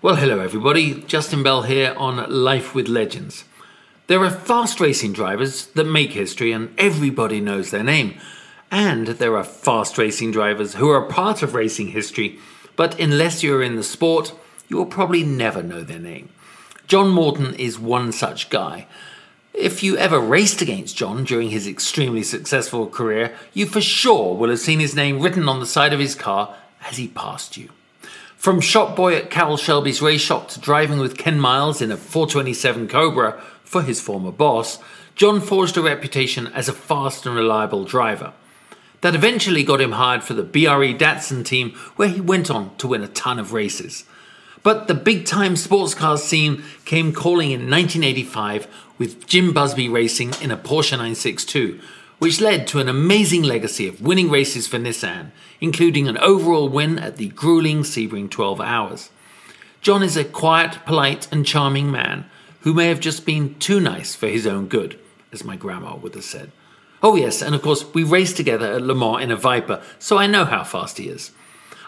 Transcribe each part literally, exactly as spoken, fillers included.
Well, hello everybody, Justin Bell here on Life with Legends. There are fast racing drivers that make history and everybody knows their name. And there are fast racing drivers who are a part of racing history, but unless you're in the sport, you will probably never know their name. John Morton is one such guy. If you ever raced against John during his extremely successful career, you for sure will have seen his name written on the side of his car as he passed you. From shop boy at Carroll Shelby's race shop to driving with Ken Miles in a four twenty-seven Cobra for his former boss, John forged a reputation as a fast and reliable driver. That eventually got him hired for the B R E Datsun team, where he went on to win a ton of races. But the big-time sports car scene came calling in nineteen eighty-five with Jim Busby racing in a Porsche nine sixty-two, which led to an amazing legacy of winning races for Nissan, including an overall win at the grueling Sebring twelve hours. John is a quiet, polite and charming man who may have just been too nice for his own good, as my grandma would have said. Oh yes, and of course we raced together at Le Mans in a Viper, so I know how fast he is.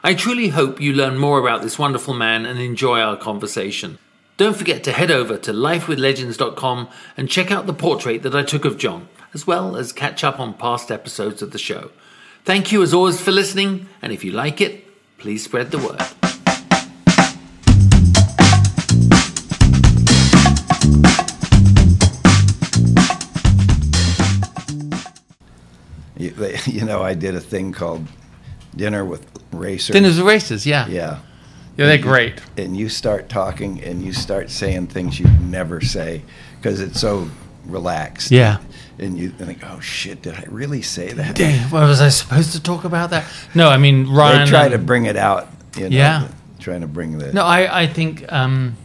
I truly hope you learn more about this wonderful man and enjoy our conversation. Don't forget to head over to life with legends dot com and check out the portrait that I took of John, as well as catch up on past episodes of the show. Thank you as always for listening, and if you like it, please spread the word. You, you know, I did a thing called Dinner with Racers. Dinner with Racers, yeah. Yeah. Yeah, they're great. And you start talking and you start saying things you never say because it's so relaxed. Yeah. And you think, oh shit, did I really say that? Damn, well, was I supposed to talk about that? No, I mean, Ryan. They try to bring it out. You know, yeah. Trying to bring the. No, I, I think, um,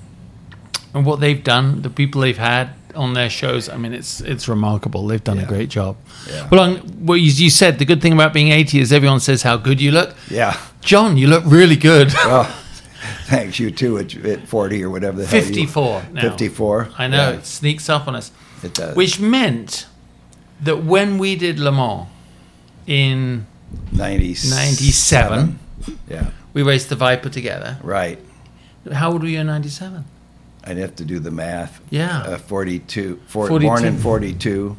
and what they've done, the people they've had on their shows, I mean, it's it's remarkable. They've done yeah. a great job. Yeah. Well, on what you, you said, the good thing about being eighty is everyone says how good you look. Yeah. John, you look really good. Well, thanks, you too, at, at forty or whatever the fifty-four hell you, now. fifty-four I know, yeah. It sneaks up on us. It does. Which meant that when we did Le Mans in ninety-seven, yeah, we raced the Viper together. Right. How old were you in ninety-seven? I'd have to do the math. Yeah. Uh, forty-two, forty, forty-two. Born in forty-two,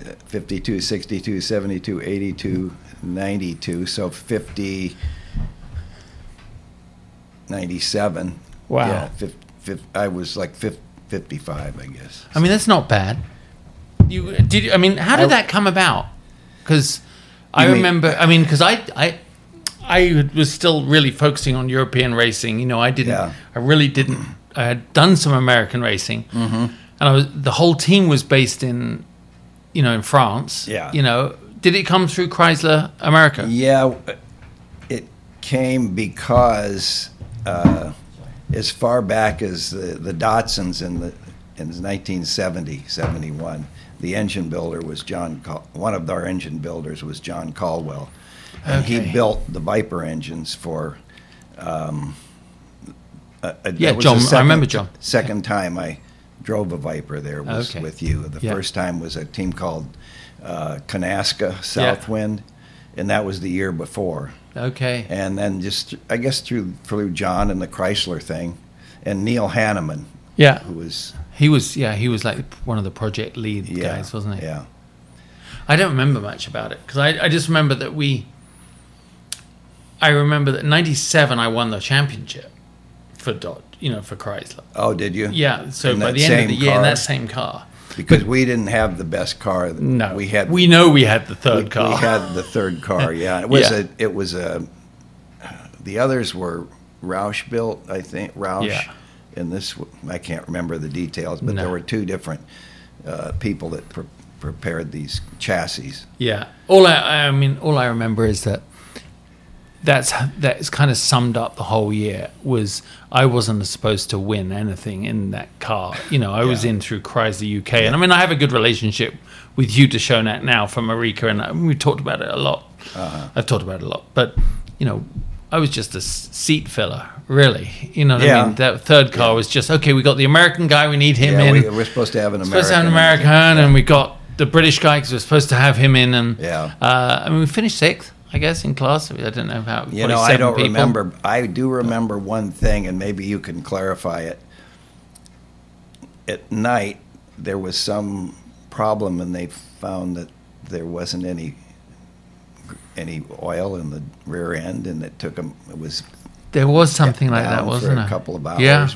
uh, fifty-two, sixty-two, seventy-two, eighty-two, ninety-two. So fifty, ninety-seven. Wow. Yeah, fifty, fifty, I was like fifty. fifty-five, I guess. I mean, that's not bad. You did. I mean, how did I, that come about? Because I mean, remember. I mean, because I, I, I was still really focusing on European racing. You know, I didn't. Yeah. I really didn't. I had done some American racing, mm-hmm. and I was. The whole team was based in, you know, in France. Yeah. You know, did it come through Chrysler America? Yeah, it came because. Uh, As far back as the, the Datsuns in the in nineteen seventy, seventy-one, the engine builder was John. Cal- one of our engine builders was John Caldwell, and okay. he built the Viper engines for. Um, a, a, yeah, was John. Second, I remember John. Second yeah. time I drove a Viper there was okay. with you. The yeah. first time was a team called uh, Kanaska Southwind, yeah. and that was the year before. Okay. And then just, I guess, through through John and the Chrysler thing, and Neil Hanneman. Yeah. Who was... He was, yeah, he was like one of the project lead yeah, guys, wasn't he? Yeah. I don't remember much about it, because I, I just remember that we... I remember that in ninety-seven I won the championship for Dodge, you know, for Chrysler. Oh, did you? Yeah, so in by the end of the year, car? In that same car. Because but, we didn't have the best car. No, we had. We know we had the third we, car. We had the third car. Yeah, it was yeah. a. It was a. The others were Roush built, I think. Roush, yeah. and this I can't remember the details, but no. there were two different uh, people that pre- prepared these chassis. Yeah, all I, I mean, all I remember is that. That's that's kind of summed up the whole year. Was I wasn't supposed to win anything in that car. You know, I yeah. was in through Chrysler U K, yeah. and I mean, I have a good relationship with Hugh Deshonak now from Marika, and I, we talked about it a lot. Uh-huh. I've talked about it a lot, but you know, I was just a seat filler, really. You know what yeah. I mean? That third car yeah. was just okay. We got the American guy. We need him yeah, in. We, we're supposed to have an American. Supposed to have an American, yeah. and we got the British guy because we're supposed to have him in. And yeah, uh, I mean, we finished sixth. I guess, in class? I don't know how. You know, I don't people. remember. I do remember one thing, and maybe you can clarify it. At night, there was some problem, and they found that there wasn't any any oil in the rear end, and it took them. It was there was something like that, wasn't it? A couple of hours. Yeah.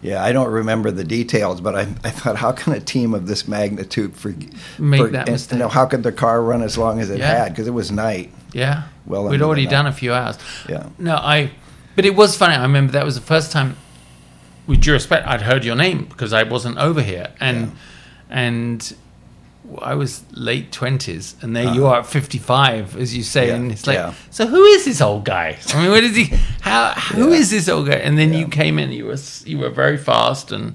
Yeah, I don't remember the details, but I, I thought, how can a team of this magnitude for, make for, that mistake? You know, how could the car run as long as it yeah. had? Because it was night. Yeah, well, we'd already done a few hours. Yeah, no, I. But it was funny. I remember that was the first time, with due respect, I'd heard your name because I wasn't over here, and yeah. and I was late twenties, and there uh-huh. you are at fifty-five, as you say, yeah. and it's like, yeah. so who is this old guy? I mean, what is he? How who yeah. is this old guy? And then yeah. you came in, you were you were very fast, and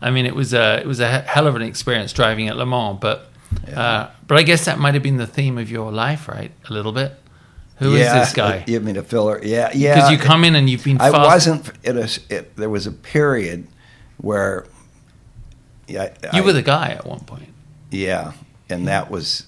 I mean, it was a it was a hell of an experience driving at Le Mans, but yeah. uh, but I guess that might have been the theme of your life, right? A little bit. Who yeah, is this guy? You mean a filler? Yeah, yeah. Because you come in and you've been. I fast. wasn't. It, it there was a period where. Yeah, you I, were the guy at one point. Yeah, and that was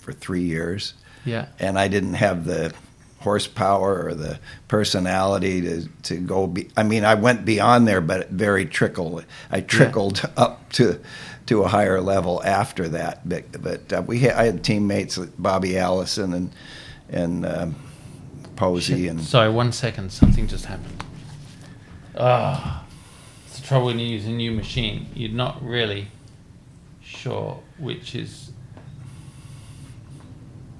for three years. Yeah, and I didn't have the horsepower or the personality to to go. Be, I mean, I went beyond there, but very trickle. I trickled yeah. up to to a higher level after that. But, but uh, we had, I had teammates like Bobby Allison and and um, Posey and. Sorry, one second. Something just happened. Ah, oh, it's the trouble when you use a new machine. You're not really. Sure, which is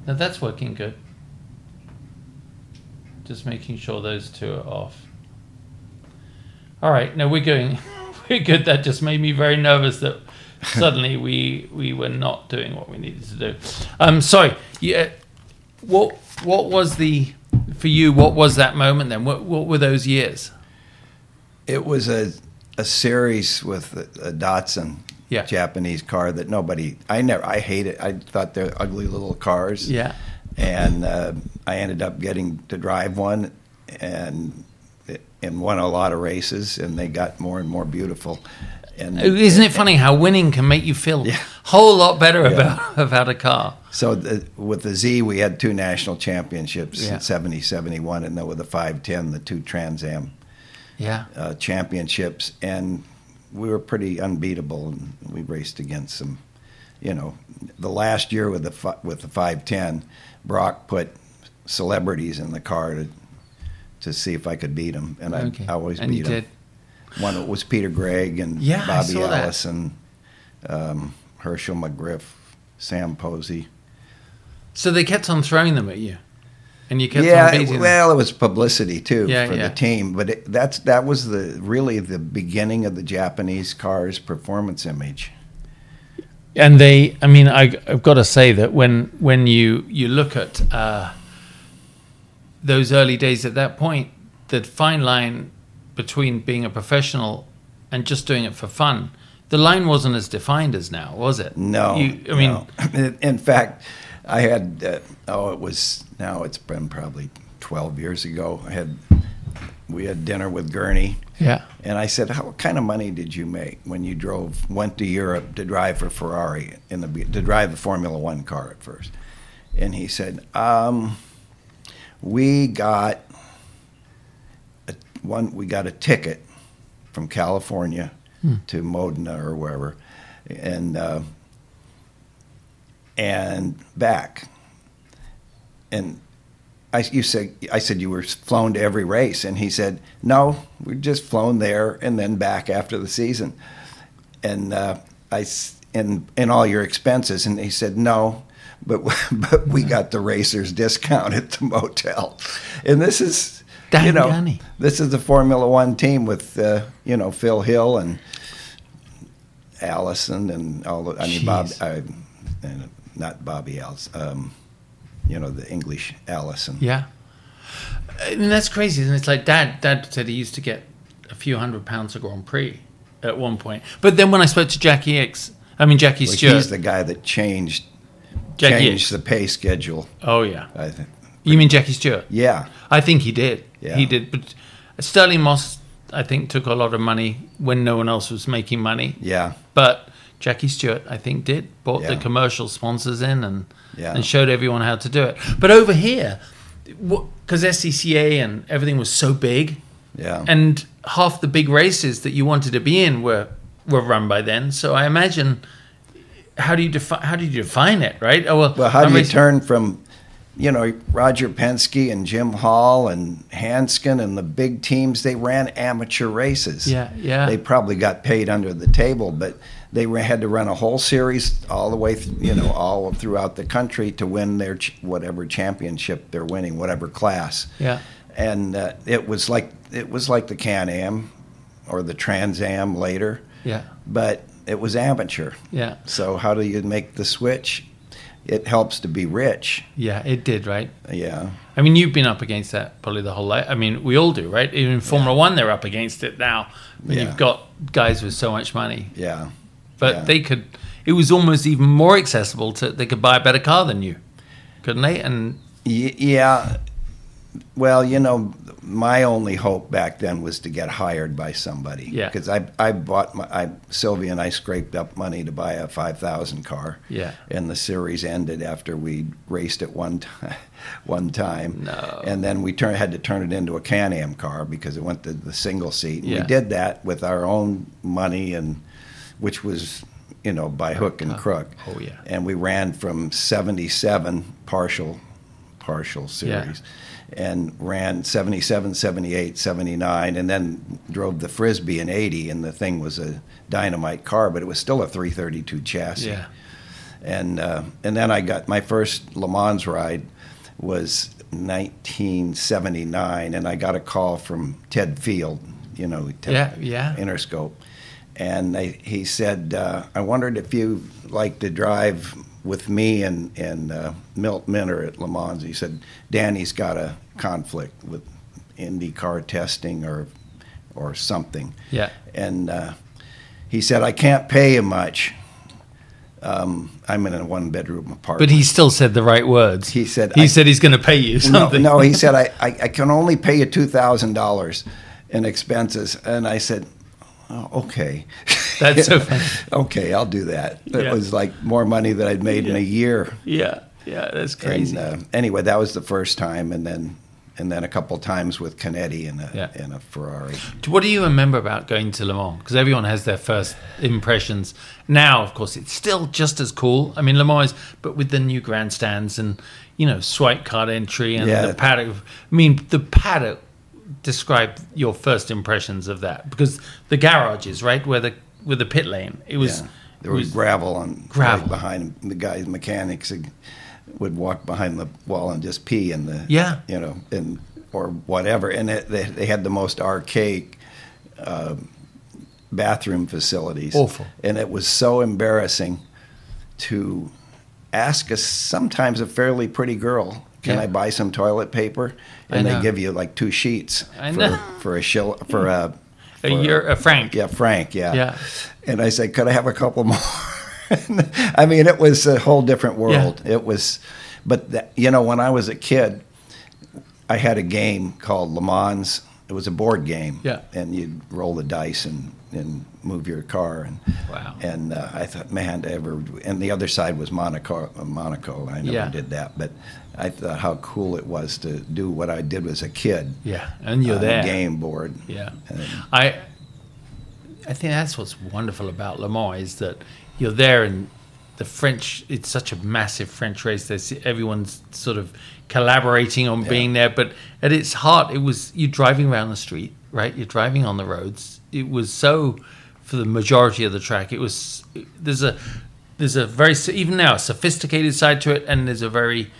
now that's working good. Just making sure those two are off. All right, no, we're going. We're good. That just made me very nervous that suddenly we we were not doing what we needed to do. Um, sorry. Yeah, what what was the for you? What was that moment then? What what were those years? It was a a series with a, a Datsun. Yeah. Japanese car that nobody I never I hated I thought they're ugly little cars yeah and uh, I ended up getting to drive one and and won a lot of races, and they got more and more beautiful. And isn't it, it funny how winning can make you feel yeah. a whole lot better yeah. about about a car? So the, with the Z we had two national championships yeah. in seventy, seventy-one, and then with the five ten the two Trans Am yeah uh, championships, and we were pretty unbeatable, and we raced against some, you know, the last year with the with the five ten, Brock put celebrities in the car to to see if I could beat him, and okay. I, I always and beat you him. Did. One was Peter Gregg and yeah, Bobby Allison, um, Herschel McGriff, Sam Posey. So they kept on throwing them at you, and you kept yeah, on beating it, them. Well, it was publicity too yeah, for yeah. the team, but it, that's that was the really the beginning of the Japanese car's performance image. And they, I mean, I, I've got to say that when when you you look at uh, those early days, at that point, the fine line between being a professional and just doing it for fun, the line wasn't as defined as now, was it? No, you, I mean, no. In fact. I had, uh, oh, it was, now it's been probably twelve years ago, I had, we had dinner with Gurney. Yeah. And I said, how, what kind of money did you make when you drove, went to Europe to drive for Ferrari, in the, to drive the Formula One car at first? And he said, um, we got a, one, we got a ticket from California hmm. to Modena or wherever, and, uh, and back, and I you said I said you were flown to every race, and he said no, we're just flown there and then back after the season, and uh, I and and all your expenses, and he said no, but but we got the racers discount at the motel, and this is Dan you know Gurney. This is the Formula One team with uh, you know Phil Hill and Allison and all the, I mean Jeez. Bob I, and. Not Bobby Allison, um, you know, the English Allison. Yeah. I mean, that's crazy, isn't it? It's like Dad Dad said he used to get a few hundred pounds a Grand Prix at one point. But then when I spoke to Jackie X, I mean, Jackie well, Stewart. He's the guy that changed Jackie changed X. the pay schedule. Oh, yeah. I think. You mean Jackie Stewart? Yeah. I think he did. Yeah. He did. But Stirling Moss, I think, took a lot of money when no one else was making money. Yeah. But Jackie Stewart, I think, did, brought yeah. the commercial sponsors in and yeah. and showed everyone how to do it. But over here, because S C C A and everything was so big, yeah, and half the big races that you wanted to be in were were run by then. So I imagine, how do you define how do you define it, right? Oh well, well how I'm do you racing- turn from, you know, Roger Penske and Jim Hall and Hansken and the big teams, they ran amateur races. Yeah, yeah. They probably got paid under the table, but they had to run a whole series all the way, th- you know, all throughout the country to win their ch- whatever championship they're winning, whatever class. Yeah. And uh, it was like it was like the Can-Am or the Trans Am later. Yeah. But it was amateur. Yeah. So how do you make the switch? It helps to be rich. Yeah, it did, right? Yeah. I mean, you've been up against that probably the whole life. I mean, we all do, right? Even in Formula yeah. One, they're up against it now. I mean, yeah. You've got guys with so much money. Yeah. But yeah. they could, it was almost even more accessible to, they could buy a better car than you, couldn't they? And y- Yeah. Well, you know, my only hope back then was to get hired by somebody. Yeah. Because I, I bought my, I, Sylvia and I scraped up money to buy a five thousand car. Yeah. And the series ended after we raced it one, t- one time. No. And then we turn, had to turn it into a Can-Am car because it went to the single seat. And yeah. we did that with our own money, and which was, you know, by hook and crook. Oh, oh yeah. And we ran from seventy-seven partial, partial series. Yeah. And ran seventy-seven, seventy-eight, seventy-nine, and then drove the Frisbee in eighty, and the thing was a dynamite car, but it was still a three thirty-two chassis. Yeah. And uh, and then I got my first Le Mans ride was nineteen seventy-nine, and I got a call from Ted Field, you know, Ted, yeah, yeah. Interscope, and they, he said, uh, I wondered if you like to drive with me and, and uh, Milt Minner at Le Mans. He said, Danny's got a conflict with IndyCar testing or or something. Yeah. And uh, he said, I can't pay you much. Um, I'm in a one-bedroom apartment. But he still said the right words. He said he I, said he's going to pay you something. No, no he said, I, I, I can only pay you two thousand dollars in expenses. And I said, oh, okay. That's so funny. Okay, I'll do that. It yeah. was like more money than I'd made yeah. in a year. Yeah, yeah, that's crazy. And, uh, anyway, that was the first time, and then and then a couple times with Canetti in a yeah. in a Ferrari. What do you remember about going to Le Mans? Because everyone has their first impressions. Now, of course, it's still just as cool. I mean, Le Mans is, but with the new grandstands and, you know, swipe card entry and yeah. the paddock. I mean, the paddock. Describe your first impressions of that, because the garages, right, where the with the pit lane, it was yeah. there was, was gravel on gravel right behind the guys. Mechanics would walk behind the wall and just pee in the yeah you know and or whatever, and it, they they had the most archaic uh, bathroom facilities. Awful, and it was so embarrassing to ask a sometimes a fairly pretty girl, can yeah. I buy some toilet paper? And they give you like two sheets for, for a shill for a for a, year, a franc. Yeah, franc. Yeah. yeah. And I said, could I have a couple more? I mean, it was a whole different world. Yeah. It was, but that, you know, when I was a kid, I had a game called Le Mans. It was a board game. Yeah. And you'd roll the dice and, and move your car. And, wow. And uh, I thought, man, ever. And the other side was Monaco. Monaco. I never yeah. did that, but I thought how cool it was to do what I did as a kid. Yeah, and you're on there. A game board. Yeah. And I I think that's what's wonderful about Le Mans is that you're there and the French, it's such a massive French race. There's, everyone's sort of collaborating on yeah. being there. But at its heart, it was you're driving around the street, right? You're driving on the roads. It was so, for the majority of the track, it was, there's a, there's a very, even now, a sophisticated side to it, and there's a very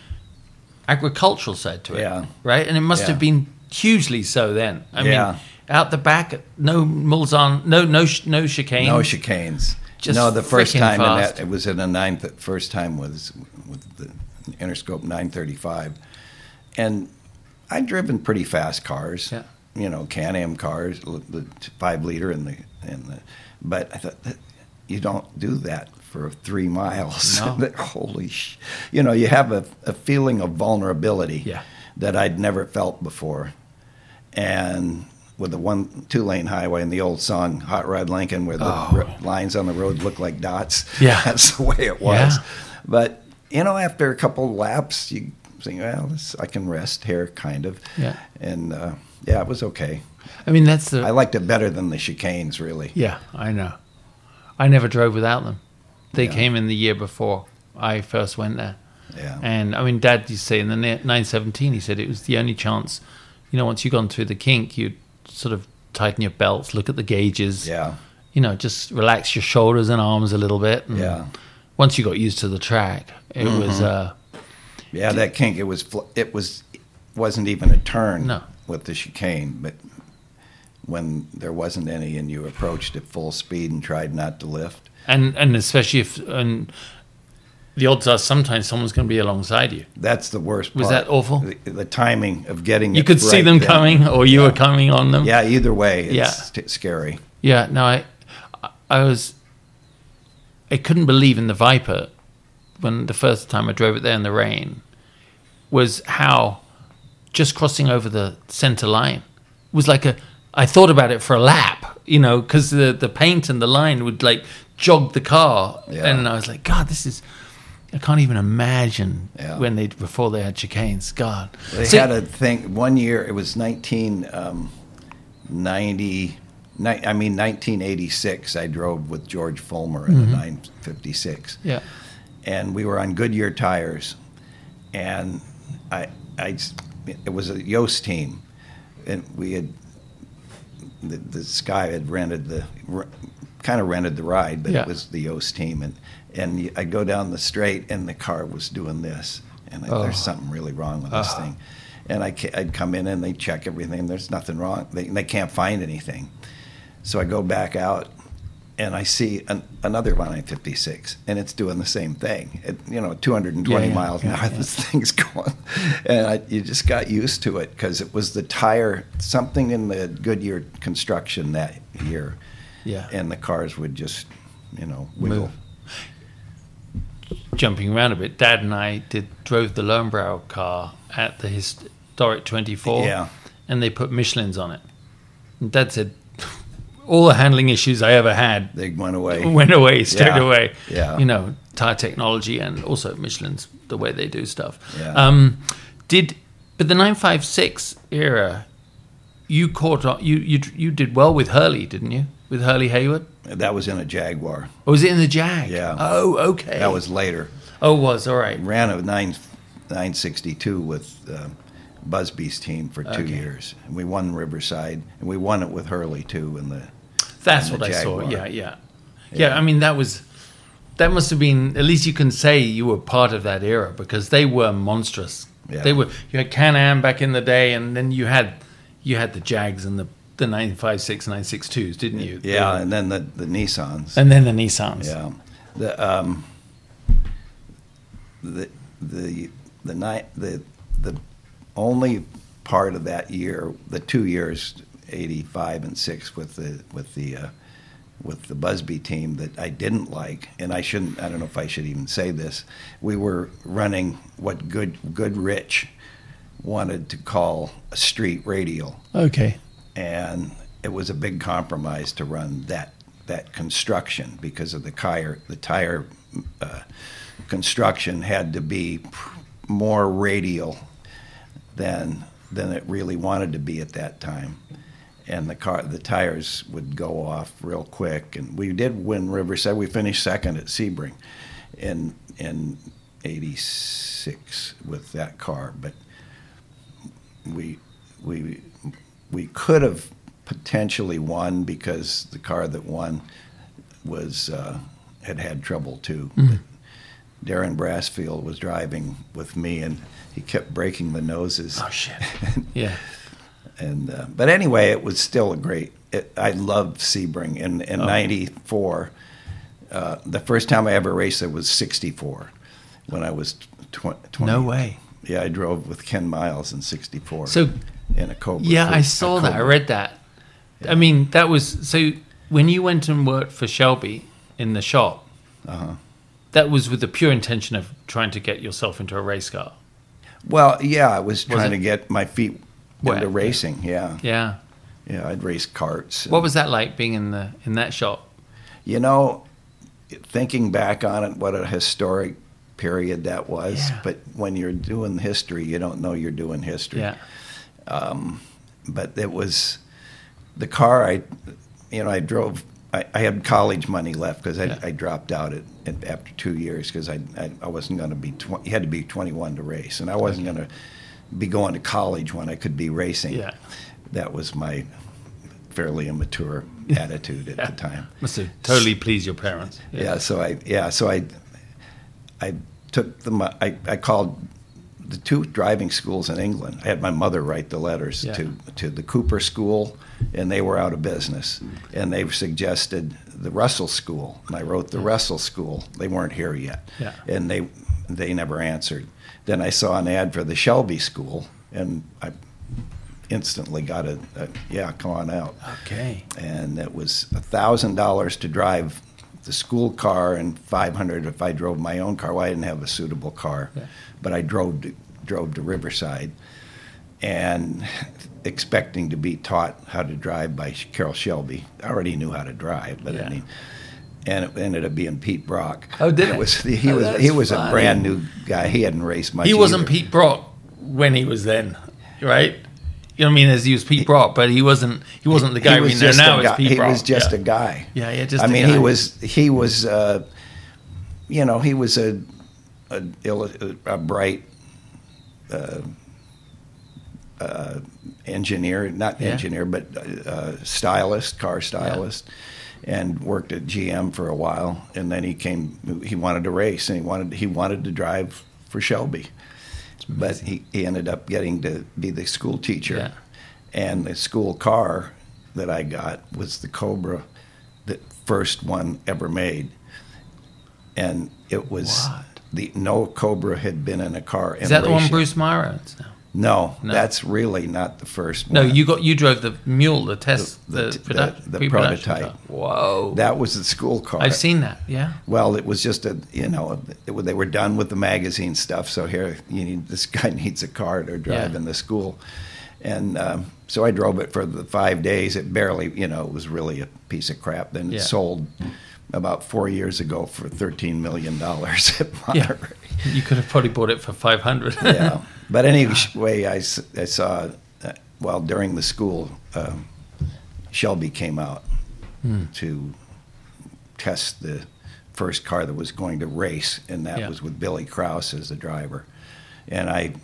agricultural side to it, yeah. right? And it must yeah. have been hugely so then. I yeah. mean, out the back, no Mulsanne, no no no chicanes, no chicanes. Just no, the first time in that, it was in a nine. Th- first time was with the Interscope nine thirty-five, and I'd driven pretty fast cars, yeah. you know, Can-Am cars, the five liter and the and the. But I thought that you don't do that for three miles. No. Holy sh... You know, you have a, a feeling of vulnerability yeah. that I'd never felt before. And with the one two-lane highway in the old song Hot Rod Lincoln, where the oh. r- lines on the road look like dots. Yeah. That's the way it was. Yeah. But, you know, after a couple laps, you think, well, this, I can rest here, kind of. Yeah. And, uh, yeah, it was okay. I mean, that's the... I liked it better than the chicanes, really. Yeah, I know. I never drove without them. They yeah. came in the year before I first went there. Yeah. And, I mean, Dad used to say in the nine seventeen, he said it was the only chance, you know, once you'd gone through the kink, you'd sort of tighten your belts, look at the gauges. Yeah. You know, just relax your shoulders and arms a little bit. And yeah. Once you got used to the track, it mm-hmm. was... Uh, yeah, that kink, it, was fl- it was, wasn't even a turn no. with the chicane, but... when there wasn't any and you approached at full speed and tried not to lift. And and especially if and the odds are sometimes someone's going to be alongside you. That's the worst part. Was that awful? The, the timing of getting you it could right see them then. Coming or you yeah. were coming on them. Yeah, either way, it's yeah. t- scary. Yeah, no, I, I was... I couldn't believe in the Viper when the first time I drove it there in the rain was how just crossing over the center line was like a... I thought about it for a lap, you know, because the, the paint and the line would, like, jog the car. Yeah. And I was like, God, this is... I can't even imagine yeah. when they... Before they had chicanes. God. They so, had a thing... One year, it was nineteen ninety... Um, ni- I mean, nineteen eighty-six, I drove with George Fulmer in mm-hmm. a nine fifty-six. Yeah. And we were on Goodyear tires. And I... I it was a Yost team. And we had... The, this guy had rented the, re, kind of rented the ride, but yeah. it was the Yost team. And, and I go down the straight, and the car was doing this. And I, oh. there's something really wrong with this uh. thing. And I, I'd come in, and they check everything. There's nothing wrong. They, they can't find anything. So I go back out, and I see an, another nine fifty-six, and it's doing the same thing. It, you know, two hundred twenty yeah, yeah, miles an yeah, hour, yeah. this thing's going. And I, you just got used to it because it was the tire, something in the Goodyear construction that year. Yeah. And the cars would just, you know, wiggle. Move. Jumping around a bit, Dad and I did drove the Lowenbrow car at the historic twenty-four, yeah. and they put Michelins on it. And Dad said, all the handling issues I ever had, they went away. Went away straight yeah. away. Yeah, you know, tire technology and also Michelin's the way they do stuff. Yeah. Um, did but the nine fifty-six era, you caught on. You you you did well with Hurley, didn't you? With Hurley Hayward. That was in a Jaguar. Oh, was it in the Jag? Yeah. Oh, okay. That was later. Oh, it was all right. Ran a nine nine sixty two with uh, Busby's team for two okay. years, and we won Riverside, and we won it with Hurley too in the. That's what Jaguar. I saw. Yeah, yeah, yeah, yeah. I mean, that was that must have been at least you can say you were part of that era because they were monstrous. Yeah. They were. You had Can-Am back in the day, and then you had you had the Jags and the the nine fifty-six, nine sixty-twos, didn't you? Yeah, were, and then the, the Nissans. And then the Nissans. Yeah, the um the the the night the the only part of that year, the two years. eighty-five and six with the with the uh, with the Busby team that I didn't like, and I shouldn't. I don't know if I should even say this. We were running what Good Goodrich wanted to call a street radial. Okay, and it was a big compromise to run that that construction because of the tire. The tire uh, construction had to be pr- more radial than than it really wanted to be at that time. And the car, the tires would go off real quick. And we did win Riverside. We finished second at Sebring in in eighty-six with that car. But we we we could have potentially won because the car that won was uh, had had trouble too. Mm-hmm. Darren Brassfield was driving with me, and he kept breaking the noses. Oh shit! Yeah. And uh, but anyway, it was still a great. It, I loved Sebring in in ninety-four. Oh. Uh, the first time I ever raced it was sixty-four, when I was tw- twenty. No way. Yeah, I drove with Ken Miles in sixty-four. So in a Cobra. Yeah, for, I saw that. I read that. Yeah. I mean, that was so. When you went and worked for Shelby in the shop, uh-huh. that was with the pure intention of trying to get yourself into a race car. Well, yeah, I was trying was to get my feet. Into racing, yeah. Yeah. Yeah, I'd race carts. What was that like being in the in that shop? You know, thinking back on it, what a historic period that was. Yeah. But when you're doing history, you don't know you're doing history. Yeah. Um, but it was the car. I, you know, I drove. I, I had college money left because I, yeah. I dropped out at, at, after two years because I, I I wasn't going to be twenty. You had to be twenty-one to race, and I wasn't okay. going to be going to college when I could be racing. Yeah. That was my fairly immature attitude at yeah. the time. Must have totally pleased your parents. Yeah. yeah. So I yeah. So I I took the I I called the two driving schools in England. I had my mother write the letters yeah. to to the Cooper School, and they were out of business. And they suggested the Russell School, and I wrote the yeah. Russell School. They weren't here yet, yeah. and they they never answered. Then I saw an ad for the Shelby School, and I. instantly got a, a yeah come on out. Okay. And it was a thousand dollars to drive the school car and five hundred if I drove my own car. Well, I didn't have a suitable car, yeah. but I drove to, drove to Riverside and expecting to be taught how to drive by Carroll Shelby. I already knew how to drive, but yeah. I mean, and it ended up being Pete Brock. Oh, did it? It was he oh, was he was funny. A brand new guy. He hadn't raced much. He wasn't either. Pete Brock when he was then, right? You know what I mean? As he was Pete Brock, but he wasn't. He wasn't the guy we know now as Pete Brock. He was just yeah. a guy. Yeah, yeah, just. I a mean, guy. he was. He was. Uh, you know, he was a a, a bright uh, uh, engineer, not yeah. engineer, but uh, stylist, car stylist, yeah. and worked at G M for a while, and then he came. He wanted to race, and he wanted he wanted to drive for Shelby. But he, he ended up getting to be the school teacher. Yeah. And the school car that I got was the Cobra, the first one ever made. And it was what? the no Cobra had been in a car. Is that the one Bruce Meyer owns now? No, no, that's really not the first one. No, you got you drove the mule, the test, the the, the, the, the prototype. Car. Whoa, that was the school car. I've seen that. Yeah. Well, it was just a you know it, they were done with the magazine stuff, so here you need this guy needs a car to drive yeah. in the school, and um, so I drove it for the five days. It barely you know it was really a piece of crap. Then it yeah. sold. About four years ago for thirteen million dollars at Monterey. Yeah. You could have probably bought it for five hundred. yeah, but anyway, I, I saw that, well during the school, um, Shelby came out mm. to test the first car that was going to race, and that yeah. was with Billy Krause as the driver. And I,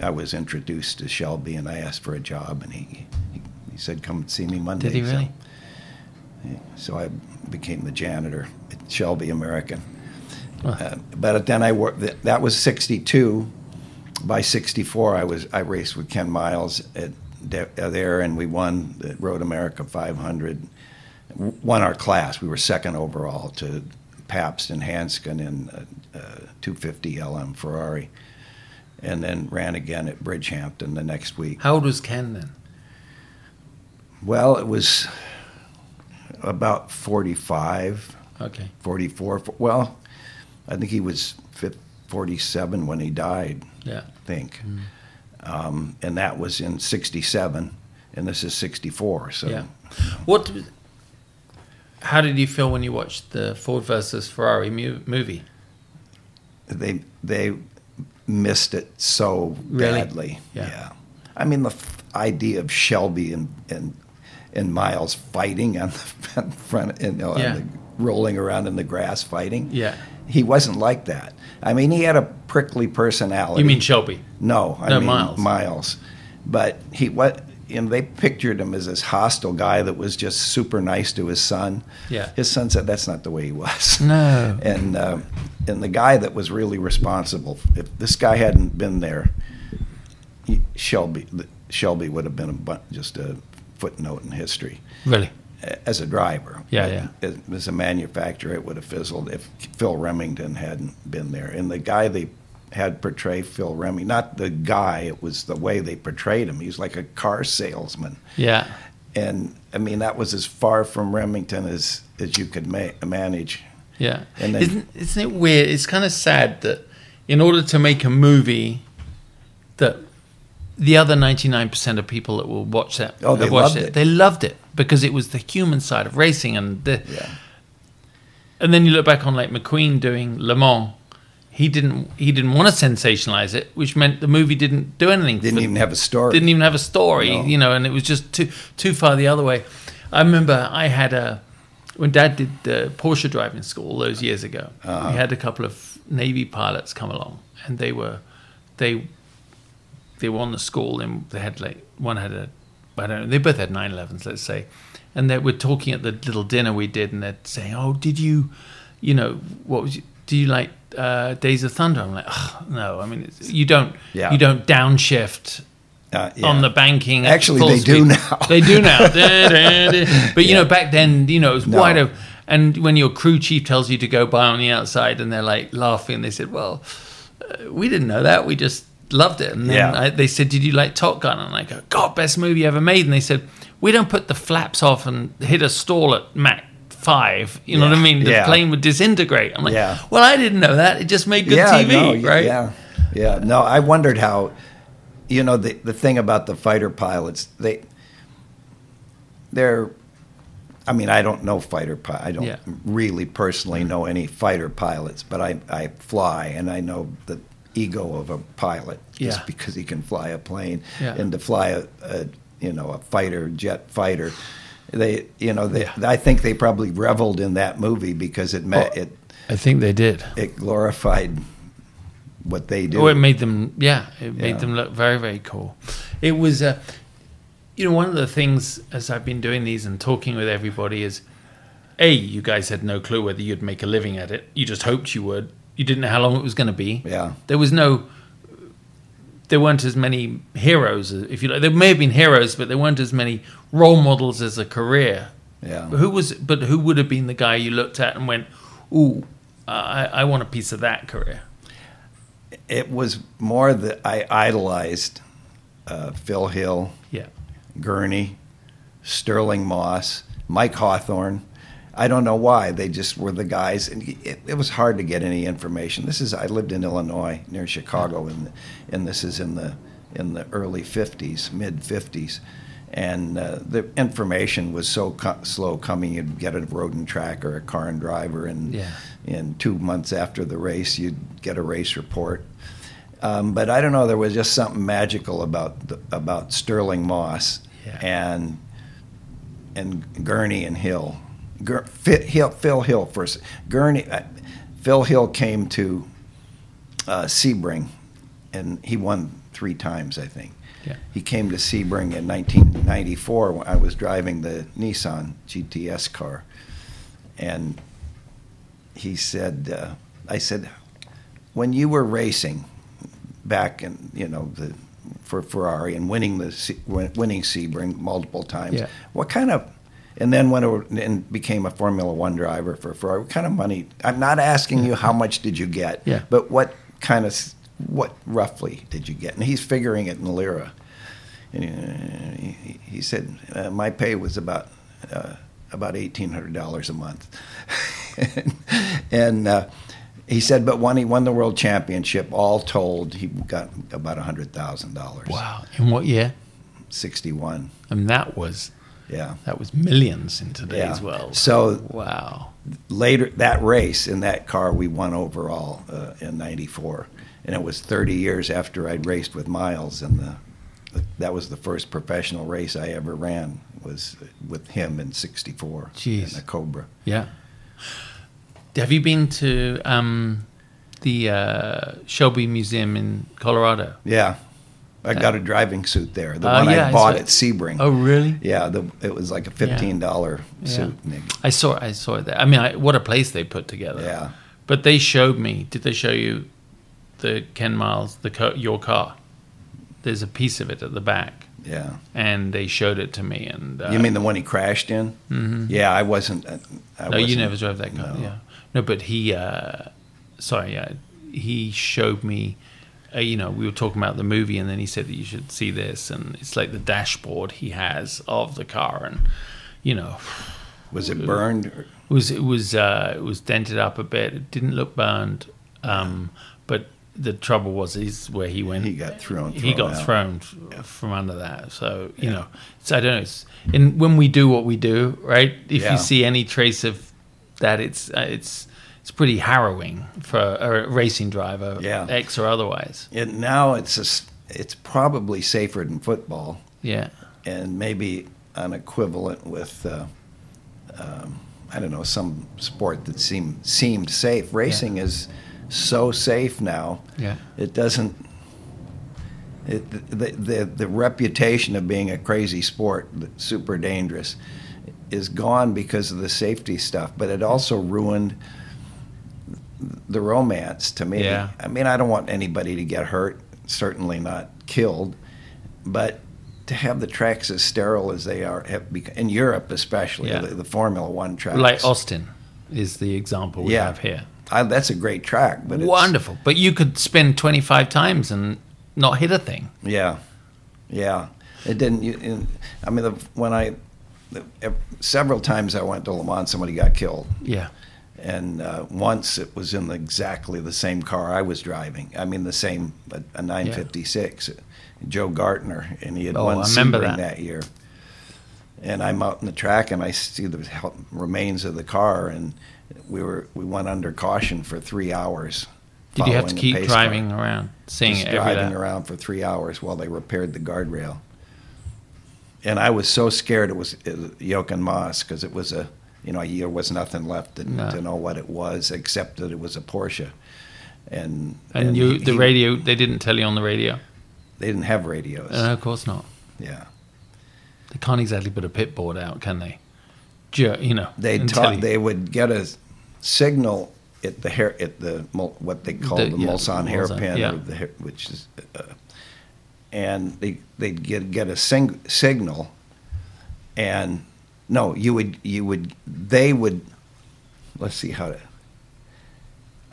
I was introduced to Shelby, and I asked for a job, and he he, he said, "Come and see me Monday." Did he really? So, yeah, so I. became the janitor at Shelby American. Huh. Uh, but then I worked, that, that was sixty-two. By sixty-four, I was I raced with Ken Miles at, at there, and we won the Road America five hundred. Won our class. We were second overall to Pabst and Hansken in uh, uh, two fifty L M Ferrari. And then ran again at Bridgehampton the next week. How old was Ken then? Well, it was... about forty-five, okay, forty-four. Well, I think he was forty-seven when he died. Yeah, I think, mm. um, and that was in sixty-seven, and this is sixty-four. So, yeah. What? How did you feel when you watched the Ford versus Ferrari mu- movie? They they missed it so really? badly. Yeah. yeah, I mean the f- idea of Shelby and and. and Miles fighting on the front, you know, yeah. on the, rolling around in the grass fighting. Yeah, he wasn't like that. I mean, he had a prickly personality. You mean Shelby? No, I no, mean Miles. Miles, but he what? You know, they pictured him as this hostile guy that was just super nice to his son. Yeah, his son said that's not the way he was. No, and uh, and the guy that was really responsible. If this guy hadn't been there, he, Shelby Shelby would have been a bu- just a. footnote in history, really, as a driver. Yeah, yeah. As a manufacturer, it would have fizzled if Phil Remington hadn't been there. And the guy they had portray Phil Remington, not the guy, it was the way they portrayed him. He was like a car salesman. Yeah. And I mean, that was as far from Remington as as you could ma- manage. Yeah. And then, isn't isn't it weird? It's kind of sad that in order to make a movie that the other ninety-nine percent of people that will watch that, oh, they watched it, it, they loved it because it was the human side of racing. And the, yeah. and then you look back on like McQueen doing Le Mans. He didn't he didn't want to sensationalize it, which meant the movie didn't do anything. Didn't for, even have a story. Didn't even have a story, no. you know, and it was just too too far the other way. I remember I had a, when Dad did the Porsche driving school all those years ago, uh-huh. we had a couple of Navy pilots come along, and they were, they, they were on the school, and they had like, one had a, I don't know, they both had nine elevens, let's say, and they were talking at the little dinner we did, and they'd say, oh, did you, you know, what was you, do you like, Uh, Days of Thunder? I'm like, oh, no. I mean, it's, you don't yeah. you don't downshift uh, yeah. on the banking. Actually, they speed. do now. They do now. da, da, da. But you yeah. know, back then, you know, it was no. wide open. And when your crew chief tells you to go by on the outside, and they're like laughing, they said, "Well, uh, we didn't know that. We just loved it." And then yeah. I, they said, "Did you like Top Gun?" And I go, "God, best movie ever made." And they said, "We don't put the flaps off and hit a stall at Mac." Five, you know yeah, what I mean? The yeah. plane would disintegrate. I'm like, yeah. well, I didn't know that. It just made good yeah, T V, no, right? Yeah, yeah. No, I wondered how, you know, the the thing about the fighter pilots, they, they're, I mean, I don't know fighter pilots. I don't yeah. really personally know any fighter pilots, but I, I fly, and I know the ego of a pilot just yeah. because he can fly a plane yeah. and to fly a, a, you know, a fighter, jet fighter. They, you know, they, yeah. I think they probably reveled in that movie because it met well, it. I think they did. It glorified what they do. Oh, it made them, yeah, it made yeah. them look very, very cool. It was, uh, you know, one of the things as I've been doing these and talking with everybody is, A, you guys had no clue whether you'd make a living at it. You just hoped you would. You didn't know how long it was going to be. Yeah. There was no. There weren't as many heroes, if you like. There may have been heroes, but there weren't as many role models as a career. Yeah. But who was? But who would have been the guy you looked at and went, "Ooh, I, I want a piece of that career"? It was more that I idolized uh, Phil Hill, yeah, Gurney, Stirling Moss, Mike Hawthorne. I don't know why. They just were the guys. And it, it was hard to get any information. This is, I lived in Illinois near Chicago, and and this is in the in the early fifties, mid fifties, and uh, the information was so co- slow coming. You'd get a road and track or a car and driver, and yeah. and two months after the race, you'd get a race report. Um, but I don't know. There was just something magical about the, about Stirling Moss yeah. and and Gurney and Hill. Hill, Phil Hill first. Gurney, uh, Phil Hill came to uh, Sebring, and he won three times, I think. Yeah. He came to Sebring in nineteen ninety-four when I was driving the Nissan G T S car, and he said, uh, "I said, when you were racing back in, you know, the for Ferrari and winning the winning Sebring multiple times, yeah. what kind of And then went over and became a Formula One driver for Ferrari. What kind of money? I'm not asking you how much did you get, yeah. but what kind of, what roughly did you get? And he's figuring it in lira. And he, he, he said, uh, my pay was about uh, about eighteen hundred dollars a month. and and uh, he said, but when he won the world championship, all told, he got about one hundred thousand dollars. Wow. In what year? sixty-one. I mean, that was... Yeah, that was millions in today's yeah. world. So wow. Later that race in that car, we won overall uh, in ninety-four, and it was thirty years after I'd raced with Miles, and the, the that was the first professional race I ever ran was with him in sixty-four in the Cobra. Yeah. Have you been to um, the uh, Shelby Museum in Colorado? Yeah. I got a driving suit there, the uh, one yeah, I bought I at Sebring. Oh, really? Yeah, the, it was like a fifteen dollar yeah. suit. Yeah. I saw, I saw that. I mean, I, what a place they put together. Yeah. But they showed me. Did they show you the Ken Miles, the your car? There's a piece of it at the back. Yeah. And they showed it to me. And uh, you mean the one he crashed in? Mm-hmm. Yeah, I wasn't. I, I no, wasn't, you never drove that car. No. Yeah. No, but he. Uh, sorry, uh, he showed me. Uh, you know, we were talking about the movie, and then he said that you should see this, and it's like the dashboard he has of the car, and you know, was it burned? Or? It was it was uh, it was dented up a bit. It didn't look burned, um, but the trouble was is where he went. He got thrown. He thrown got out. thrown yeah. from under that. So you yeah. know, so I don't know. It's, and when we do what we do, right? If yeah. you see any trace of that, it's uh, it's it's pretty harrowing for a racing driver, yeah. X or otherwise. And now it's a, it's probably safer than football. Yeah, and maybe an equivalent with. Uh, um, I don't know, some sport that seemed seemed safe. Racing yeah. is so safe now. Yeah, it doesn't. It the, the the reputation of being a crazy sport, super dangerous, is gone because of the safety stuff. But it also ruined the romance to me. Yeah. I mean, I don't want anybody to get hurt. Certainly not killed. But to have the tracks as sterile as they are, have become, in Europe especially, yeah. the, the Formula One tracks. Like Austin is the example we yeah. have here. I, that's a great track. But Wonderful. It's, but you could spin twenty-five times and not hit a thing. Yeah. Yeah. It didn't. You, I mean, the, when I, the, several times I went to Le Mans, somebody got killed. Yeah. And uh, once it was in exactly the same car I was driving. I mean, the same, a, a nine fifty-six. Yeah. Joe Gartner, and he had oh, won Sebring that. that year. And I'm out in the track, and I see the remains of the car, and we were we went under caution for three hours. Did you have to keep driving car. around, seeing Just it every driving day. around for three hours while they repaired the guardrail? And I was so scared it was, was Jochen Moss, because it was a you know there was nothing left to, no. to know what it was except that it was a Porsche. And and, and you he, the he, radio they didn't tell you on the radio. They didn't have radios. Uh, of course not. Yeah. They can't exactly put a pit board out, can they? Ju- you know. They ta- They would get a signal at the hair at the what they call the, the yeah, Mulsanne hairpin, yeah. the hair, which is, uh, and they they'd get get a sing- signal, and no, you would you would they would. Let's see how to.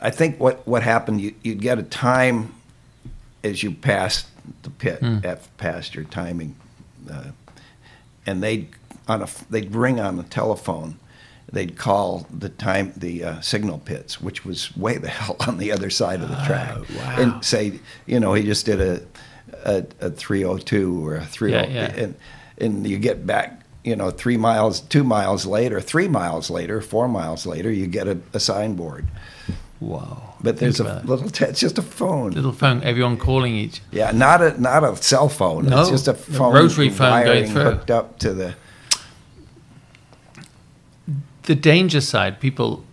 I think what what happened you you'd get a time as you passed the pit, mm. after past your timing, uh, and they'd on a they'd ring on the telephone, they'd call the time the uh, signal pits, which was way the hell on the other side of the track, oh, wow. and say you know he just did a a, a three oh two or a three oh, yeah, yeah. and and you get back you know three miles, two miles later, three miles later, four miles later, you get a, a signboard. Wow! But there's a it. little. T- it's just a phone. Little phone. Everyone calling each. Yeah, not a not a cell phone. No, it's just a phone. Rotary phone going through. Hooked up to the. The danger side, people.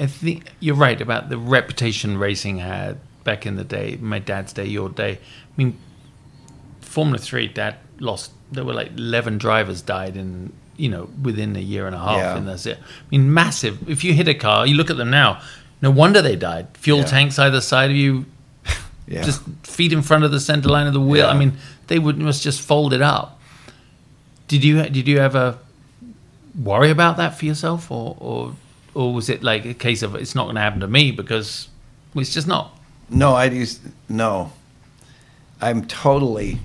I think you're right about the reputation racing had back in the day. My dad's day, your day. I mean, Formula Three. Dad lost. There were like eleven drivers died in you know within a year and a half. Yeah. And that's it. I mean, massive. If you hit a car, you look at them now. No wonder they died. Fuel yeah. tanks either side of you, yeah. just feet in front of the center line of the wheel. Yeah. I mean, they would must just fold it up. Did you did you ever worry about that for yourself, or or, or was it like a case of it's not going to happen to me because it's just not? No, I used no. I'm totally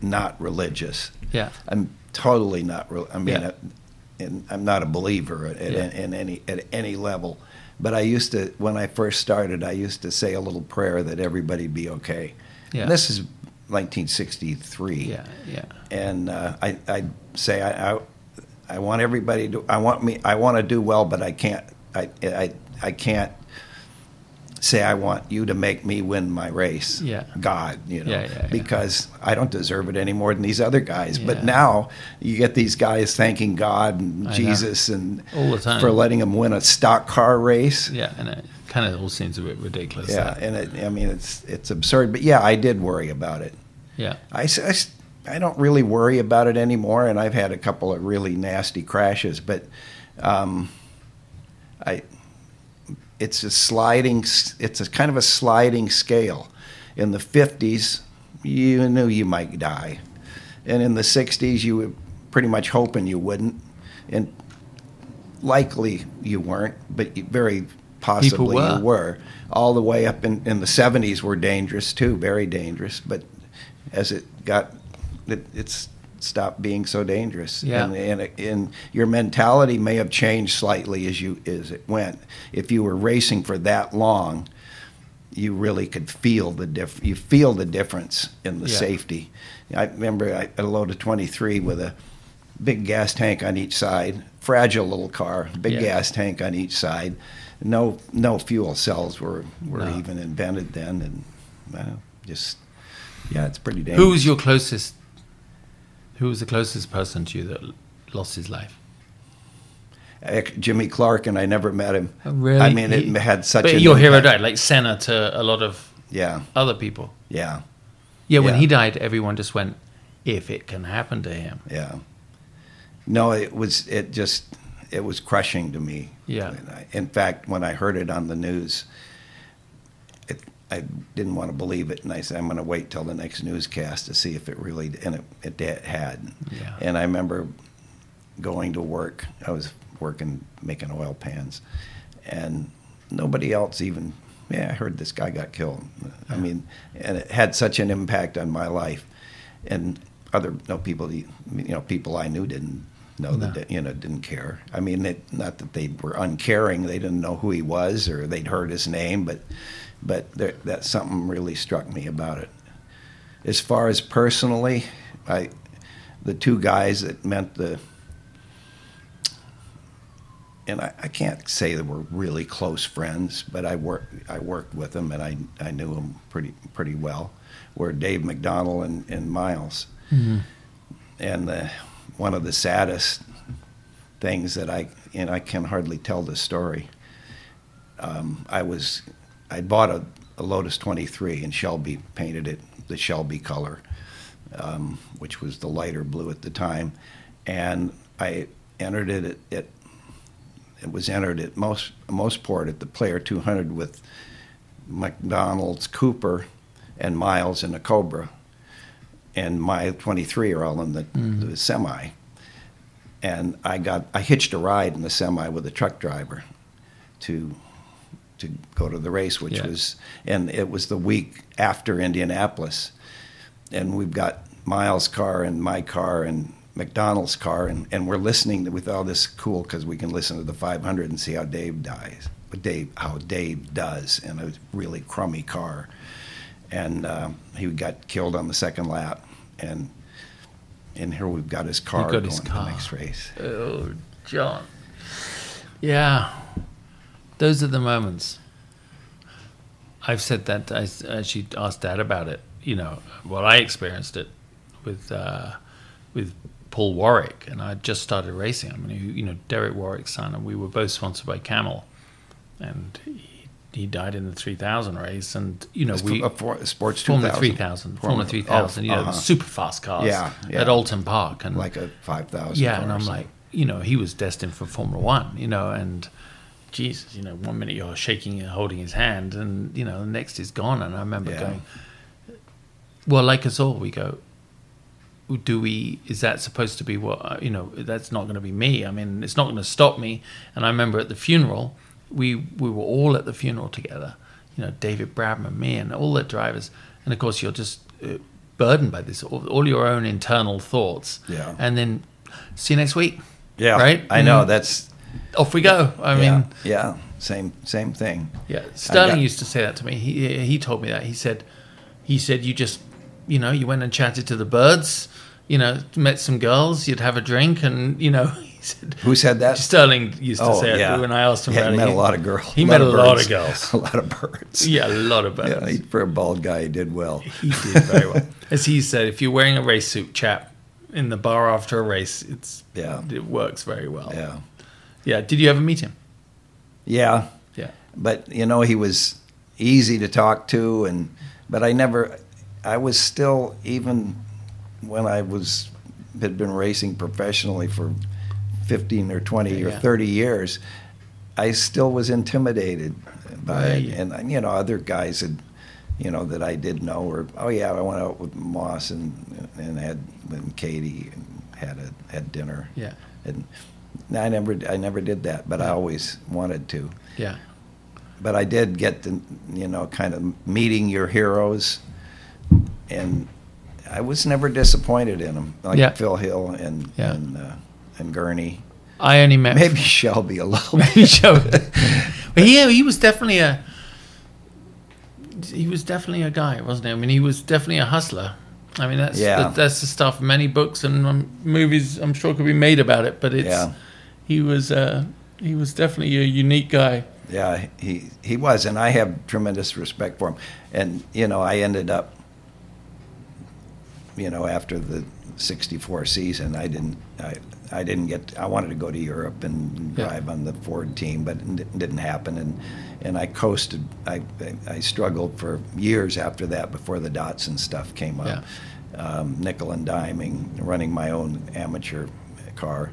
not religious. Yeah, I'm totally not. Re- I mean, yeah. I, and I'm not a believer at, at, yeah. in, in any at any level. But I used to, when I first started, I used to say a little prayer that everybody be okay. Yeah. And this is nineteen sixty-three. Yeah, yeah. And uh, I, I say I, I, I want everybody to. I want me. I want to do well, but I can't. I, I, I can't say I want you to make me win my race. Yeah. God, you know, yeah, yeah, yeah. because I don't deserve it any more than these other guys. Yeah. But now you get these guys thanking God and I Jesus know. and all the time for letting them win a stock car race. Yeah, and it kind of all seems a bit ridiculous. Yeah, that. and it, I mean it's it's absurd. But yeah, I did worry about it. Yeah, I, I, I don't really worry about it anymore. And I've had a couple of really nasty crashes, but um, I. It's a sliding. It's a kind of a sliding scale. In the fifties, you knew you might die, and in the sixties, you were pretty much hoping you wouldn't, and likely you weren't, but you, very possibly were. you were. All the way up in, in the seventies were dangerous too, very dangerous. But as it got, it, it's stopped being so dangerous. Yeah. And, and and your mentality may have changed slightly as you as it went. If you were racing for that long, you really could feel the diff- you feel the difference in the yeah. safety. I remember I, a load of twenty-three with a big gas tank on each side, fragile little car, big yeah. gas tank on each side. No no fuel cells were, were no. even invented then, and well, just, yeah, it's pretty dangerous. Who was your closest, who was the closest person to you that lost his life? Jimmy Clark, and I never met him. Oh, really? I mean, it he, had such but a... But your hero died, like Senna to a lot of yeah. other people. Yeah. Yeah, when yeah. he died, everyone just went, if it can happen to him. Yeah. No, it was, it just, it was crushing to me. Yeah. I, in fact, when I heard it on the news, it, I didn't want to believe it, and I said, I'm going to wait till the next newscast to see if it really, and it, it had. Yeah. And I remember going to work. I was working, making oil pans, and nobody else even, yeah, I heard this guy got killed. I mean, and it had such an impact on my life, and other, no people, you know, people I knew didn't know no. that, you know, didn't care. I mean, it, not that they were uncaring, they didn't know who he was or they'd heard his name, but but there, that something really struck me about it. As far as personally, I, the two guys that meant the, and I, I can't say that we're really close friends, but I worked I worked with them, and I I knew them pretty pretty well. Were Dave McDonald and, and Miles, mm-hmm. and the, one of the saddest things that I and I can hardly tell the story. Um, I was I bought a, a Lotus twenty-three, and Shelby painted it the Shelby color, um, which was the lighter blue at the time, and I entered it at, at It was entered at most most port at the Player two hundred with McDonald's Cooper and Miles in a Cobra, and my twenty-three are all in the, mm. the semi. And I got I hitched a ride in the semi with a truck driver to to go to the race, which yeah. was and it was the week after Indianapolis, and we've got Miles' car and my car and McDonald's car, and, and we're listening to, with all this cool, because we can listen to the five hundred and see how Dave dies, Dave how Dave does in a really crummy car, and um, he got killed on the second lap, and and here we've got his car got going his car. The next race. Oh, John, yeah, those are the moments. I've said that. I actually asked Dad about it. You know, well, I experienced it with uh, with. Paul Warwick, and I just started racing. I mean, you know, Derek Warwick's son, and we were both sponsored by Camel, and he, he died in the three thousand race, and you know, it's we for, for, sports Formula three thousand, Formula three thousand, you know, uh-huh. super fast cars yeah, yeah. at Oldham Park, and like a five thousand. Yeah, and I'm like, you know, he was destined for Formula One, you know, and Jesus, you know, one minute you're shaking and holding his hand, and you know, the next is gone. And I remember yeah. going, well, like us all, we go. Do we? Is that supposed to be what? You know, that's not going to be me. I mean, it's not going to stop me. And I remember at the funeral, we we were all at the funeral together. You know, David Bradman, me, and all the drivers. And of course, you're just burdened by this, all, all your own internal thoughts. Yeah. And then, see you next week. Yeah. Right. I know. That's off we go. I yeah, mean. Yeah. Same. Same thing. Yeah. Sterling got, used to say that to me. He he told me that. He said, he said you just. You know, you went and chatted to the birds, you know, met some girls, you'd have a drink, and, you know, he said... Who said that? Sterling used to oh, say yeah. it when I asked him yeah, about it. He met a lot of girls. He met a lot of girls. A lot of birds. Yeah, a lot of birds. Yeah, he, for a bald guy, he did well. He did very well. As he said, if you're wearing a race suit, chap, in the bar after a race, it's yeah. it works very well. Yeah. Yeah, did you ever meet him? Yeah. Yeah. But, you know, he was easy to talk to, and but I never... I was still, even when I was had been racing professionally for fifteen or twenty yeah, or yeah. thirty years, I still was intimidated by right. it. And you know, other guys had, you know, that I did know were, oh yeah, I went out with Moss and and had and Katie and had a had dinner. Yeah. And I never I never did that, but yeah. I always wanted to. Yeah. But I did get to, you know, kind of meeting your heroes. And I was never disappointed in them, like yeah. Phil Hill and yeah. and, uh, and Gurney. I only met maybe Shelby a little. Maybe Shelby. But he he was definitely a he was definitely a guy, wasn't he? I mean, he was definitely a hustler. I mean, that's yeah. the, that's the stuff. Many books and um, movies, I'm sure, could be made about it. But it's yeah. he was uh, he was definitely a unique guy. Yeah, he he was, and I have tremendous respect for him. And you know, I ended up, you know, after the sixty-four season, I didn't I, I didn't get. I wanted to go to Europe and drive yeah. on the Ford team, but it didn't happen. And and I coasted. I I struggled for years after that before the Datsun stuff came up. Yeah. Um, nickel and diming, running my own amateur car,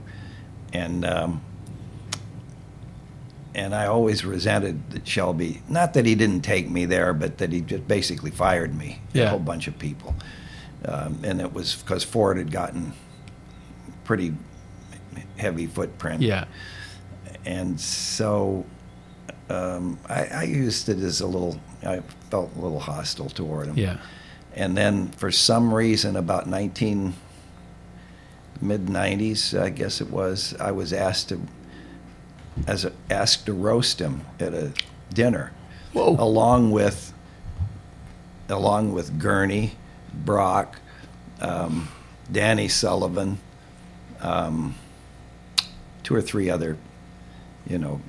and. Um, And I always resented that Shelby, not that he didn't take me there, but that he just basically fired me, yeah. a whole bunch of people. Um, and it was because Ford had gotten pretty heavy footprint. Yeah. And so um, I, I used it as a little, I felt a little hostile toward him. Yeah. And then for some reason, about nineteen, mid nineties, I guess it was, I was asked to, as a, asked to roast him at a dinner, Whoa. along with along with Gurney, Brock, um, Danny Sullivan, um, two or three other, you know,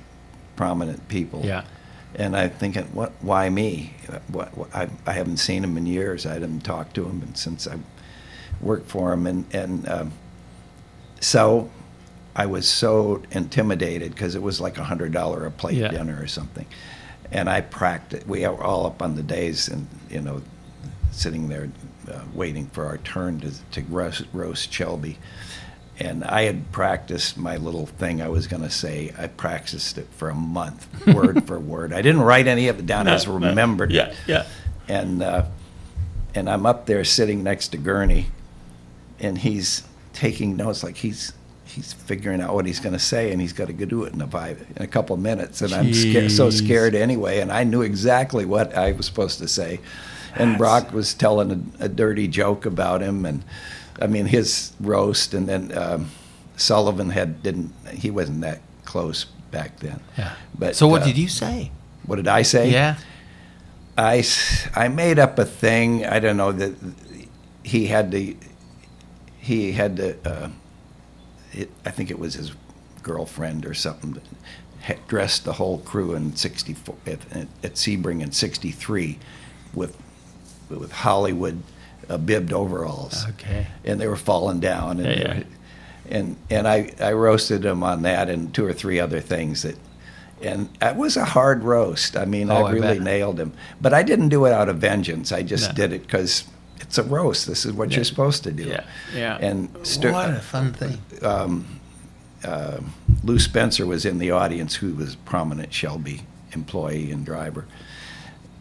prominent people. Yeah. And I'm thinking, what? Why me? What, what, I I haven't seen him in years. I haven't talked to him, and since I worked for him, and and um, so. I was so intimidated because it was like a hundred dollar a plate yeah. dinner or something, and I practiced. We were all up on the days, and you know, sitting there uh, waiting for our turn to to roast, roast Shelby, and I had practiced my little thing I was going to say. I practiced it for a month, word for word. I didn't write any of it down. No, I just remembered no. yeah, it. Yeah, yeah. And uh, and I'm up there sitting next to Gurney, and he's taking notes like he's. He's figuring out what he's going to say, and he's got to go do it in a, five, in a couple of minutes. And Jeez. I'm scared, so scared anyway, and I knew exactly what I was supposed to say. And That's... Brock was telling a, a dirty joke about him, and I mean his roast. And then um, Sullivan had didn't he wasn't that close back then. Yeah. But so what uh, did you say? What did I say? Yeah. I I made up a thing. I don't know that he had to. He had to. Uh, It, I think it was his girlfriend or something, had dressed the whole crew in sixty-four at, at Sebring in sixty-three, with with Hollywood uh, bibbed overalls. Okay. And they were falling down, and yeah, yeah. and and I, I roasted him on that and two or three other things that, and it was a hard roast. I mean, oh, I really I nailed him, but I didn't do it out of vengeance. I just no. did it because. It's a roast. This is what yeah. you're supposed to do. Yeah, yeah. And st- what a fun thing. Um, uh, Lou Spencer was in the audience, who was a prominent Shelby employee and driver.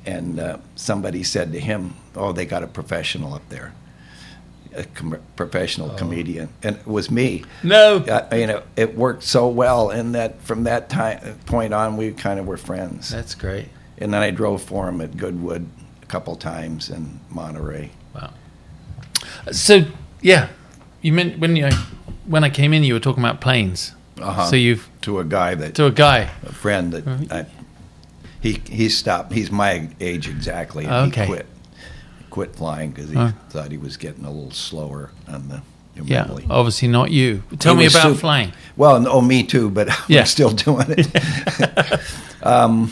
And uh, somebody said to him, "Oh, they got a professional up there, a com- professional oh. comedian," and it was me. No, I mean it, it worked so well, and that from that time point on, we kind of were friends. That's great. And then I drove for him at Goodwood a couple times in Monterey. Wow. So yeah, you meant when you when I came in, you were talking about planes. Uh-huh. So you've to a guy that to a guy, a friend that I, he he stopped. He's my age exactly. And okay. He quit quit flying because he uh. thought he was getting a little slower on the. Yeah, really. Obviously not you. Tell he me about still, flying. Well, oh, me too, but yeah. I'm still doing it. um,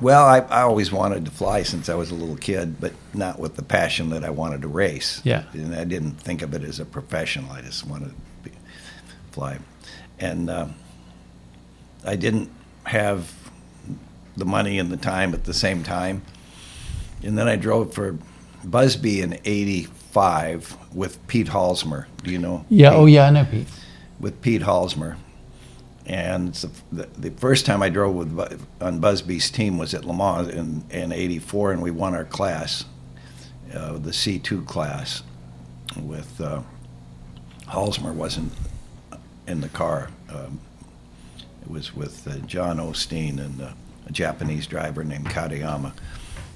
Well, I, I always wanted to fly since I was a little kid, but not with the passion that I wanted to race. Yeah. And I didn't think of it as a professional. I just wanted to be, fly. And um, I didn't have the money and the time at the same time. And then I drove for Busby in eighty-five with Pete Halsmer. Do you know? Yeah. Pete? Oh, yeah, I know Pete. With Pete Halsmer. And the, the first time I drove with on Busby's team was at Le Mans in, in eighty-four, and we won our class, uh, the C two class, with uh, Halsmer wasn't in the car. Um, it was with uh, John Osteen and uh, a Japanese driver named Katayama.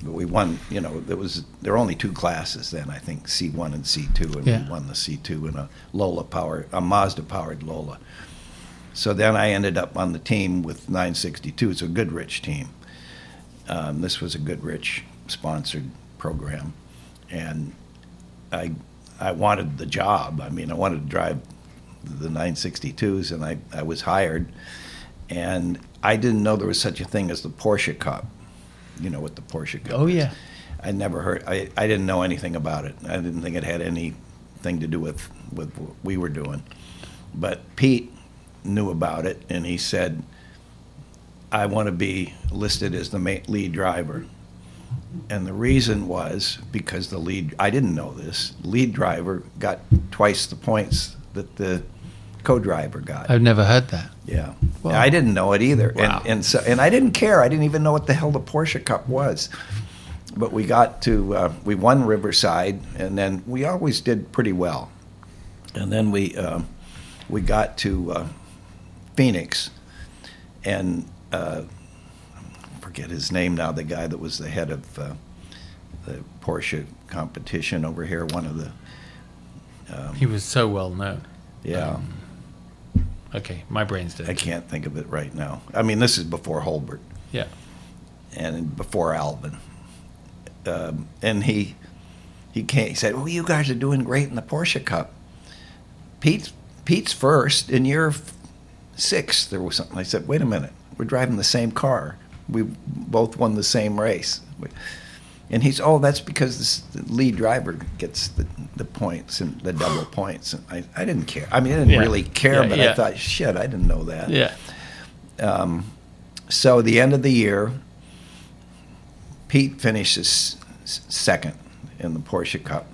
But we won, you know, there was there were only two classes then, I think, C one and C two, and yeah. we won the C two in a Lola power, a Mazda-powered Lola. So then I ended up on the team with nine sixty-two. It's a Goodrich team. um, this was a Goodrich sponsored program, and I I wanted the job. I mean, I wanted to drive the nine sixty-twos, and I, I was hired, and I didn't know there was such a thing as the Porsche Cup. You know what the Porsche Cup oh, is. Yeah. I never heard, I, I didn't know anything about it. I didn't think it had anything to do with, with what we were doing. But Pete knew about it, and he said, I want to be listed as the lead driver. And the reason was because the lead, I didn't know this, lead driver got twice the points that the co-driver got. I've never heard that. Yeah. Wow. I didn't know it either. Wow. And, and, so, and I didn't care. I didn't even know what the hell the Porsche Cup was. But we got to, uh, we won Riverside, and then we always did pretty well. And then we uh, we got to uh, Phoenix, and uh, I forget his name now, the guy that was the head of uh, the Porsche competition over here, one of the... Um, he was so well known. Yeah. Um, okay, my brain's dead. I can't think of it right now. I mean, this is before Holbert. Yeah. And before Alvin. Um, and he he came, he said, well, you guys are doing great in the Porsche Cup. Pete's, Pete's first, and you're f- sixth. There was something. I said, wait a minute. We're driving the same car. We both won the same race. We, and he's, oh, that's because this, the lead driver gets the, the points and the double points. And I, I didn't care. I mean, I didn't yeah. really care, yeah, but yeah. I thought, shit, I didn't know that. Yeah. Um, so the end of the year, Pete finishes second in the Porsche Cup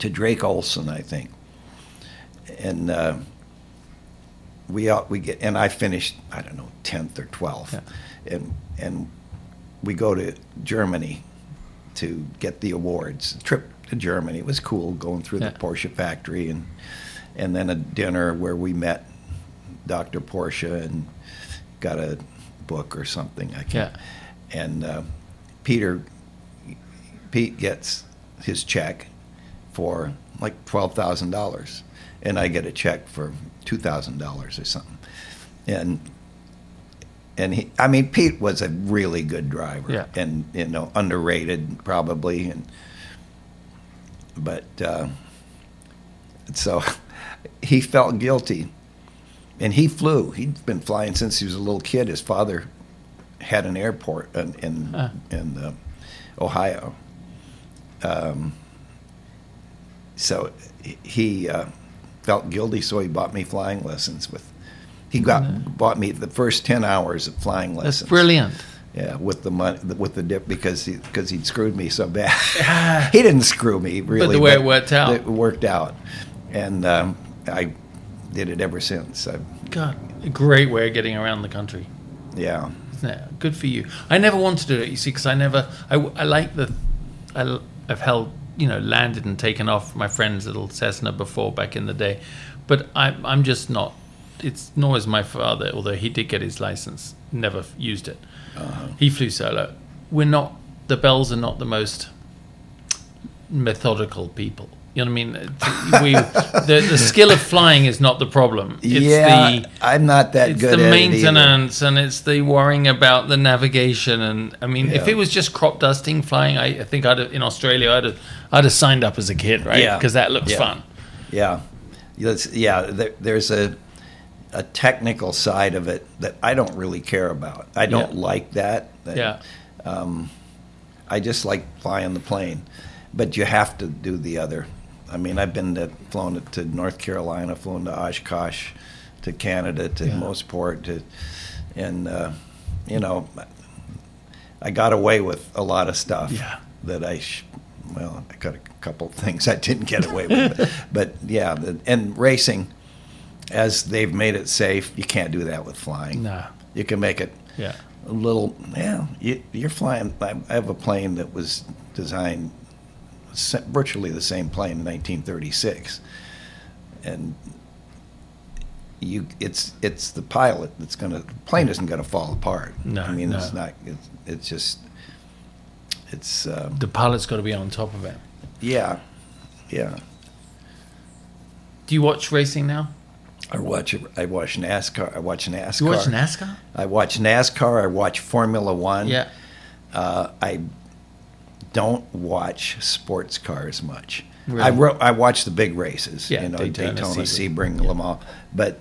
to Drake Olson, I think, and uh, we out, we get and I finished I don't know tenth or twelfth, yeah. and and we go to Germany to get the awards. A trip to Germany, it was cool going through yeah. the Porsche factory and and then a dinner where we met Doctor Porsche and got a book or something. I can't yeah. and. Uh, Peter, Pete gets his check for like twelve thousand dollars, and I get a check for two thousand dollars or something. And and he, I mean, Pete was a really good driver, yeah. and you know, underrated probably. And but uh, so he felt guilty, and he flew. He'd been flying since he was a little kid. His father had an airport in in, uh. in uh, Ohio, um, so he uh, felt guilty. So he bought me flying lessons. With he got oh, no. bought me the first ten hours of flying lessons. That's brilliant. Yeah, with the money, with the dip, because he because he'd screwed me so bad. He didn't screw me really, but the way but it worked out, it worked out, and um, I did it ever since. I've, God, a great way of getting around the country. Yeah. Good for you. I never wanted to do it, you see, because I never. I, I like the. I, I've held, you know, landed and taken off my friend's little Cessna before back in the day, but I, I'm just not. It's nor is my father, although he did get his license, never used it. Uh-huh. He flew solo. We're not. The Bells are not the most methodical people. You know what I mean? We, the, the skill of flying is not the problem. It's yeah, the, I'm not that it's good the at maintenance it and it's the worrying about the navigation. And I mean, yeah. if it was just crop dusting flying, I, I think I'd have, in Australia I'd have, I'd have signed up as a kid, right? Yeah, because that looks yeah. fun. Yeah, yeah. There, there's a a technical side of it that I don't really care about. I don't yeah. like that. that yeah. Um, I just like flying the plane, but you have to do the other. I mean, I've been to, flown to North Carolina, flown to Oshkosh, to Canada, to yeah. Mossport, to, and, uh, you know, I got away with a lot of stuff yeah. that I, sh- well, I got a couple of things I didn't get away with. But, but yeah, the, and racing, as they've made it safe, you can't do that with flying. No. You can make it yeah. a little, yeah, you, you're flying. I have a plane that was designed virtually the same plane in nineteen thirty-six, and you it's it's the pilot that's going to the plane isn't going to fall apart. No, I mean no. it's not it's, it's just it's um, the pilot's got to be on top of it. Yeah, yeah. Do you watch racing now? I watch I watch NASCAR. I watch NASCAR. You watch NASCAR? I watch NASCAR. I watch Formula One. Yeah. uh, I don't watch sports cars much. Really? I ro- I watch the big races, yeah, you know, Daytona, Daytona Sebring, yeah. Le Mans, but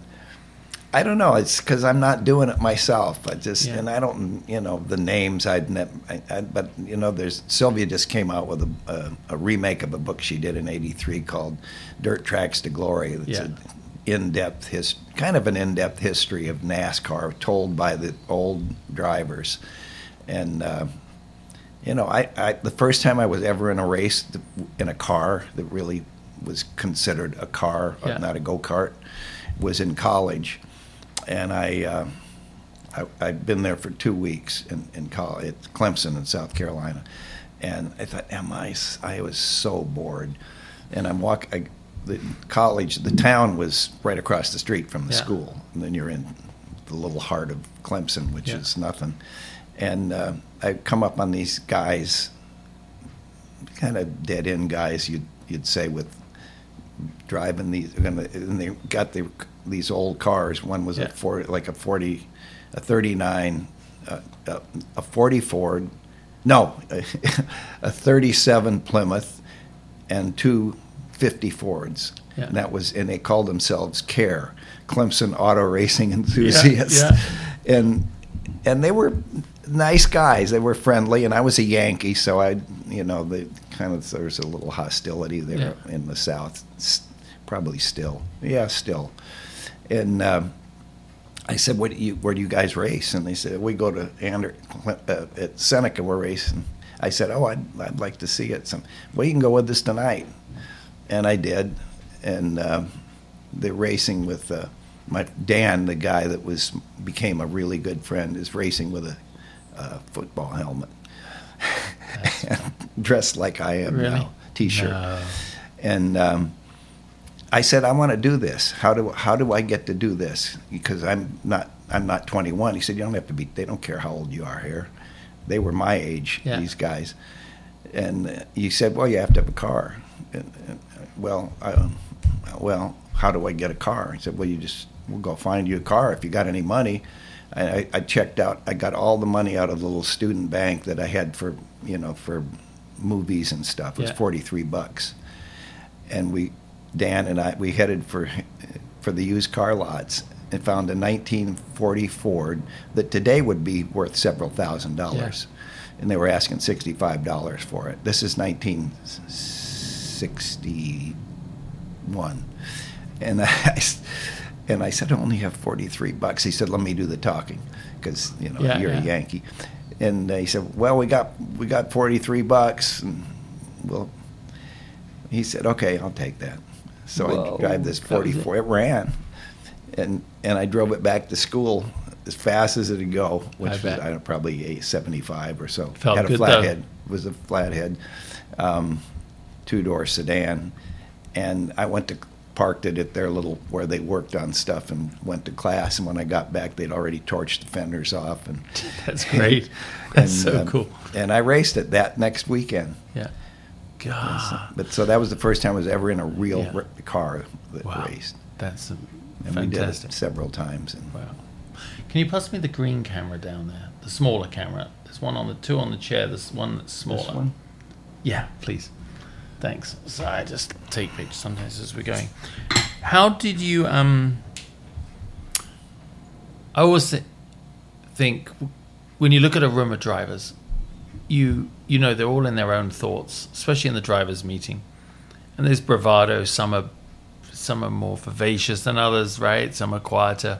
I don't know. It's because I'm not doing it myself. I just yeah. and I don't, you know, the names. I'd never, I, I, but you know, there's Sylvia just came out with a, a, a remake of a book she did in eighty-three called "Dirt Tracks to Glory." That's yeah. an in-depth his kind of an in-depth history of NASCAR told by the old drivers, and uh, you know, I, I the first time I was ever in a race in a car that really was considered a car, yeah. not a go-kart, was in college. And I, uh, I, I'd been there for two weeks in, in college, at Clemson in South Carolina, and I thought, am I? I was so bored, and I'm walk. I, the college, the town was right across the street from the yeah. school, and then you're in the little heart of Clemson, which yeah. is nothing. And uh, I come up on these guys, kind of dead end guys, you'd you'd say with driving these, and they got the. These old cars. One was yeah. a four, like a forty, a thirty-nine, uh, a, a forty Ford, no, a, a thirty-seven Plymouth, and two fifty Fords. Yeah. And that was, and they called themselves CARE, Clemson Auto Racing Enthusiasts, yeah. Yeah. and and they were nice guys. They were friendly, and I was a Yankee, so I, you know, the kind of there was a little hostility there yeah. in the South, probably still, yeah, still. And uh, I said, what do you, where do you guys race? And they said, we go to Ander, uh, at Seneca, we're racing. I said, oh, I'd, I'd like to see it. Some, well, you can go with us tonight. And I did. And uh, they're racing with uh, my Dan, the guy that was became a really good friend, is racing with a uh, football helmet. Dressed like I am really? Now, T-shirt. No. And... Um, I said, I want to do this. How do how do I get to do this? Because I'm not I'm not twenty-one. He said, you don't have to be. They don't care how old you are here. They were my age, yeah. these guys. And he said, well, you have to have a car. And, and, well, I, well, how do I get a car? He said, well, you just we'll go find you a car if you got any money. And I, I checked out. I got all the money out of the little student bank that I had for you know for movies and stuff. It was yeah. forty-three bucks, and we. Dan and I, we headed for for the used car lots and found a nineteen forty Ford that today would be worth several thousand dollars. Yeah. And they were asking sixty-five dollars for it. This is nineteen sixty-one. And I, and I said, I only have forty-three bucks. He said, let me do the talking because, you know, yeah, you're yeah. a Yankee. And he said, well, we got we got forty-three bucks. And well, he said, okay, I'll take that. So Whoa, I drive this forty-four. It. it ran, and and I drove it back to school as fast as it would go, which I was I don't, probably a seventy-five or so. Felt Had a flathead. Was a flathead, um, two-door sedan, and I went to parked it at their little where they worked on stuff and went to class. And when I got back, they'd already torched the fenders off. And that's great. And, that's and, so um, cool. And I raced it that next weekend. Yeah. God. But so that was the first time I was ever in a real yeah. r- car that wow. raced. That's a, and fantastic. We did it several times. And wow. Can you pass me the green camera down there? The smaller camera. There's one on the two on the chair. There's one that's smaller. This one? Yeah, please. Thanks. So I just take pictures sometimes as we're going. How did you? Um, I always th- think when you look at a room of drivers. You you know, they're all in their own thoughts, especially in the driver's meeting. And there's bravado. Some are some are more vivacious than others, right? Some are quieter.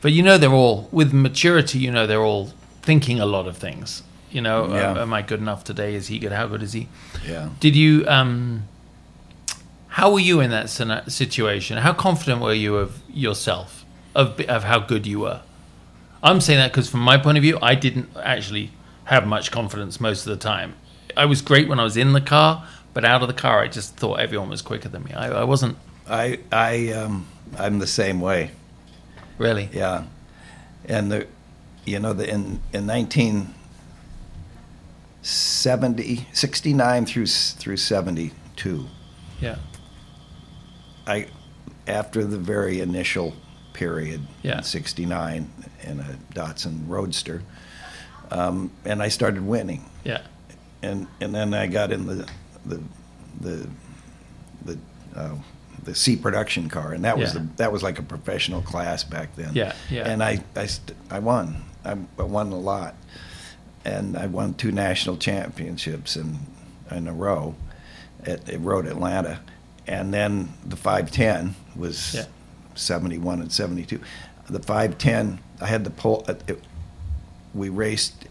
But you know they're all, with maturity, you know they're all thinking a lot of things. You know, yeah. um, am I good enough today? Is he good? How good is he? Yeah. Did you, um, how were you in that situation? How confident were you of yourself, of, of how good you were? I'm saying that because from my point of view, I didn't actually... have much confidence most of the time. I was great when I was in the car, but out of the car, I just thought everyone was quicker than me. I, I wasn't. I I um I'm the same way. Really? Yeah. And the, you know, the in in nineteen seventy, sixty-nine through through seventy-two. Yeah. I after the very initial period yeah. in sixty-nine in a Datsun Roadster. um, and I started winning. Yeah. And and then I got in the the the the uh, the C production car, and that was yeah. the, that was like a professional class back then. Yeah, yeah. And I I, st- I won. I, I won a lot, and I won two national championships in in a row at, at Road Atlanta, and then the five ten was yeah. seventy-one and seventy-two. The five ten, I had the pole. It, we raced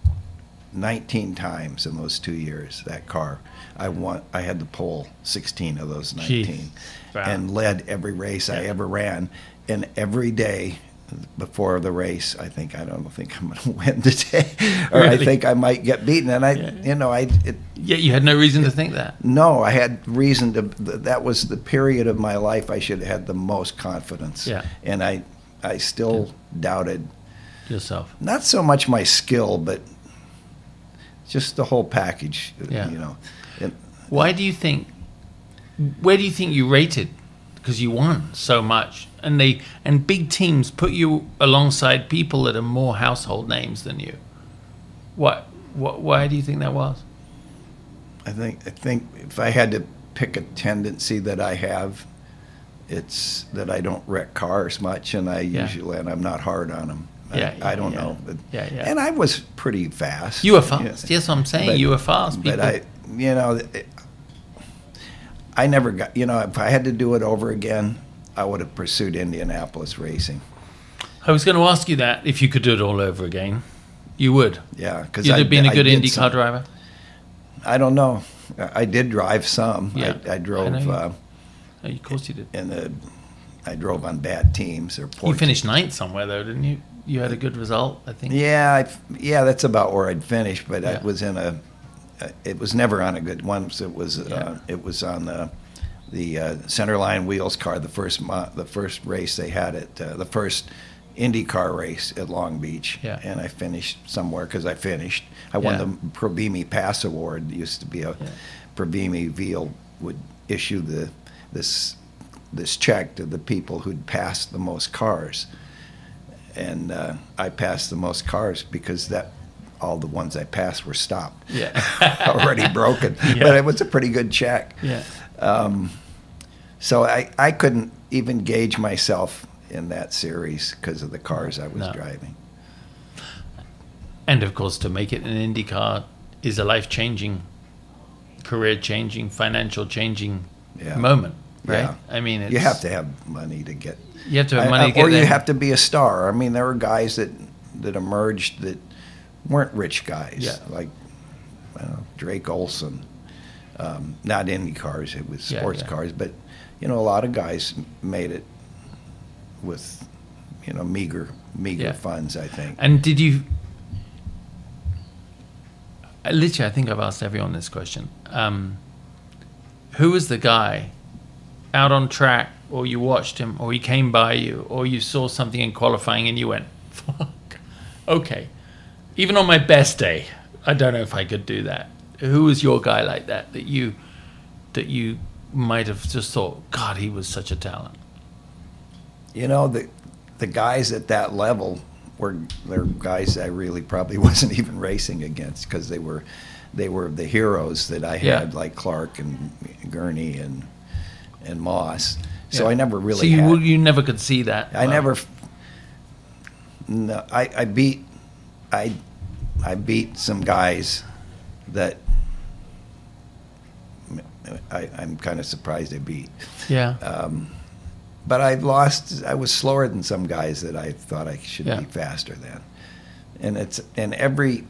nineteen times in those two years. That car, I won. I had the pole sixteen of those nineteen, wow. and led every race yeah. I ever ran. And every day before the race, I think I don't think I'm going to win today, or really? I think I might get beaten. And I, yeah. you know, I. It, yeah, you had no reason it, to think that. No, I had reason to. That was the period of my life I should have had the most confidence. Yeah, and I. I still yeah. doubted yourself. Not so much my skill, but just the whole package. Yeah. You know. And, Why do you think? Where do you think you rated? Because you won so much, and they and big teams put you alongside people that are more household names than you. What? What? Why do you think that was? I think. I think if I had to pick a tendency that I have, it's that I don't wreck cars much, and I yeah. usually, and I'm not hard on them. I, yeah, yeah, I don't yeah. know. But, yeah, yeah. And I was pretty fast. You were fast. Yeah. Yes, I'm saying but, you were fast. People. But I, you know, it, I never got. You know, if I had to do it over again, I would have pursued Indianapolis racing. I was going to ask you that if you could do it all over again, you would. Yeah, because you'd I, have been I, a good IndyCar driver. I don't know. I, I did drive some. Yeah, I, I drove. I know. Oh, of course you did. And the, I drove on bad teams or poor. You finished teams. ninth somewhere though, didn't you? You had a good result, I think. Yeah, I, yeah, that's about where I'd finished. But yeah. I was in a. It was never on a good one. So it was. Yeah. Uh, it was on the the uh, Centerline Wheels car. The first mo- the first race they had at uh, the first IndyCar race at Long Beach. Yeah. And I finished somewhere because I finished. I won yeah. the Provimi Pass Award. It used to be a yeah. Provimi Veal would issue the. this this check to the people who'd passed the most cars, and uh, I passed the most cars because that all the ones I passed were stopped, yeah. already broken. Yeah. But it was a pretty good check. Yeah. Um, so I, I couldn't even gauge myself in that series because of the cars I was no. driving. And of course, to make it an IndyCar is a life-changing, career-changing, financial-changing. Yeah. moment, right? Yeah. I mean, it's, you have to have money to get. You have to have money, I, I, to get or you there. Have to be a star. I mean, there were guys that that emerged that weren't rich guys, yeah. like I don't know, Drake Olson. Um, not Indy cars; it was sports yeah, yeah. cars. But you know, a lot of guys made it with you know meager, meager yeah. funds. I think. And did you? Literally, I think I've asked everyone this question. Um, Who was the guy out on track, or you watched him, or he came by you, or you saw something in qualifying and you went, fuck, okay. Even on my best day, I don't know if I could do that. Who was your guy like that, that you that you might have just thought, God, he was such a talent? You know, the the guys at that level were they're guys I really probably wasn't even racing against because they were... They were the heroes that I had, yeah. like Clark and Gurney and and Moss. So yeah. I never really. So you had, you never could see that. I well. never. No, I, I beat, I, I beat some guys that I, I'm kind of surprised I beat. Yeah. Um, but I lost. I was slower than some guys that I thought I should yeah. be faster than, and it's and every.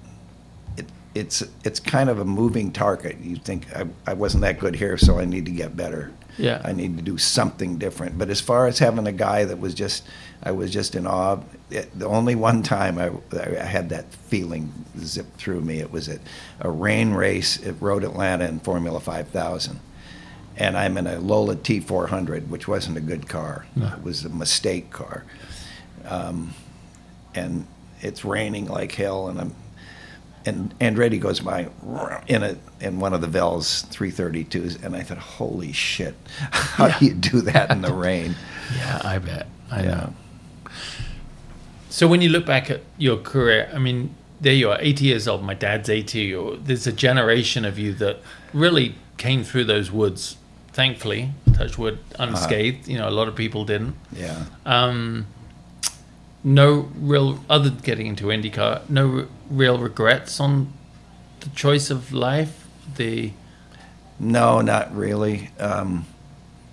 It's it's kind of a moving target. You think I, I wasn't that good here, so I need to get better. Yeah, I need to do something different. But as far as having a guy that was just, I was just in awe of, it, the only one time I, I had that feeling zip through me, it was at a rain race at Road Atlanta in Formula five thousand, and I'm in a Lola T four hundred, which wasn't a good car. No. It was a mistake car, um, and it's raining like hell, and I'm. And Andretti goes by in a in one of the Vels three thirty-twos, and I thought, holy shit, how yeah. do you do that in the rain? Yeah, I bet. I yeah. know. So when you look back at your career, I mean, there you are, eighty years old, my dad's eighty, or there's a generation of you that really came through those woods, thankfully, touch wood, unscathed. Uh-huh. You know, a lot of people didn't. Yeah. Um, no real, other than getting into IndyCar, no r- real regrets on the choice of life? The No, not really. Um,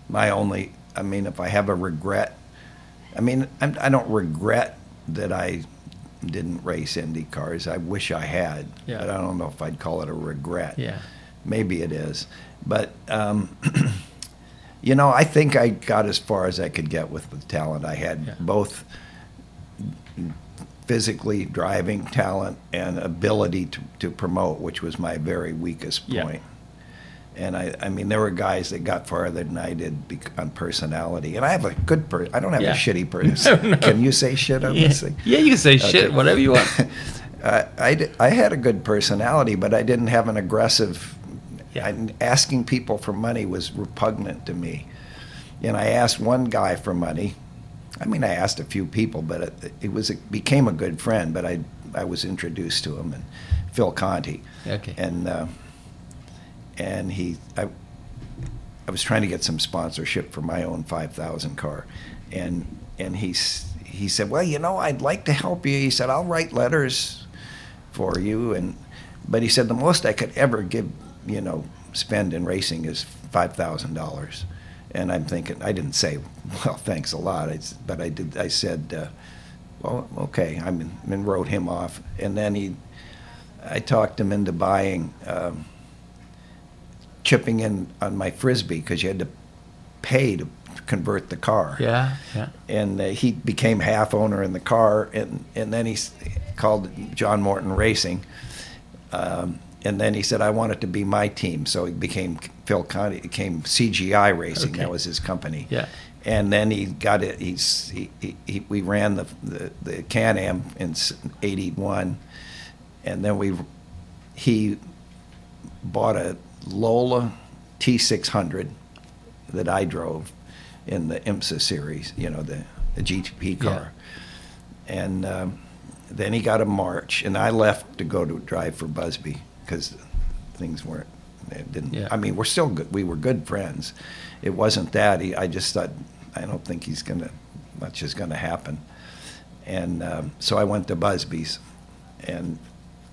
my only, I mean, if I have a regret, I mean, I'm, I don't regret that I didn't race Indy cars. I wish I had, yeah. but I don't know if I'd call it a regret. Yeah. Maybe it is. But, um, you know, I think I got as far as I could get with the talent I had, yeah. both physically driving talent and ability to, to promote, which was my very weakest point. Yeah. And I, I mean, there were guys that got farther than I did be- on personality. And I have a good person. I don't have yeah. a shitty person. No, no. Can you say shit on yeah. this thing? Yeah, you can say okay. shit, whatever you want. uh, I, d- I had a good personality, but I didn't have an aggressive. Yeah. I, asking people for money was repugnant to me. And I asked one guy for money. I mean, I asked a few people, but it, it was it became a good friend. But I I was introduced to him, and Phil Conti. Okay. And. Uh, And he, I, I was trying to get some sponsorship for my own five thousand car, and and he he said, well, you know, I'd like to help you. He said, I'll write letters for you, and but he said the most I could ever give, you know, spend in racing is five thousand dollars, and I'm thinking, I didn't say, well, thanks a lot, I, but I did. I said, uh, well, okay, I mean, and wrote him off, and then he, I talked him into buying. Um, chipping in on my Frisbee because you had to pay to convert the car. Yeah, yeah. And uh, he became half owner in the car, and, and then he called John Morton Racing, um, and then he said, I want it to be my team. So he became Phil Conti, became C G I Racing. Okay. That was his company. Yeah. And then he got it. He's he, he, he we ran the the, the Can-Am in eighty-one, and then we he bought a Lola T six hundred that I drove in the IMSA series, you know, the, the G T P car. Yeah. And um, then he got a March, and I left to go to drive for Busby because things weren't, it didn't, yeah. I mean, we're still good, we were good friends. It wasn't that, he, I just thought, I don't think he's gonna, much is gonna happen. And um, so I went to Busby's, and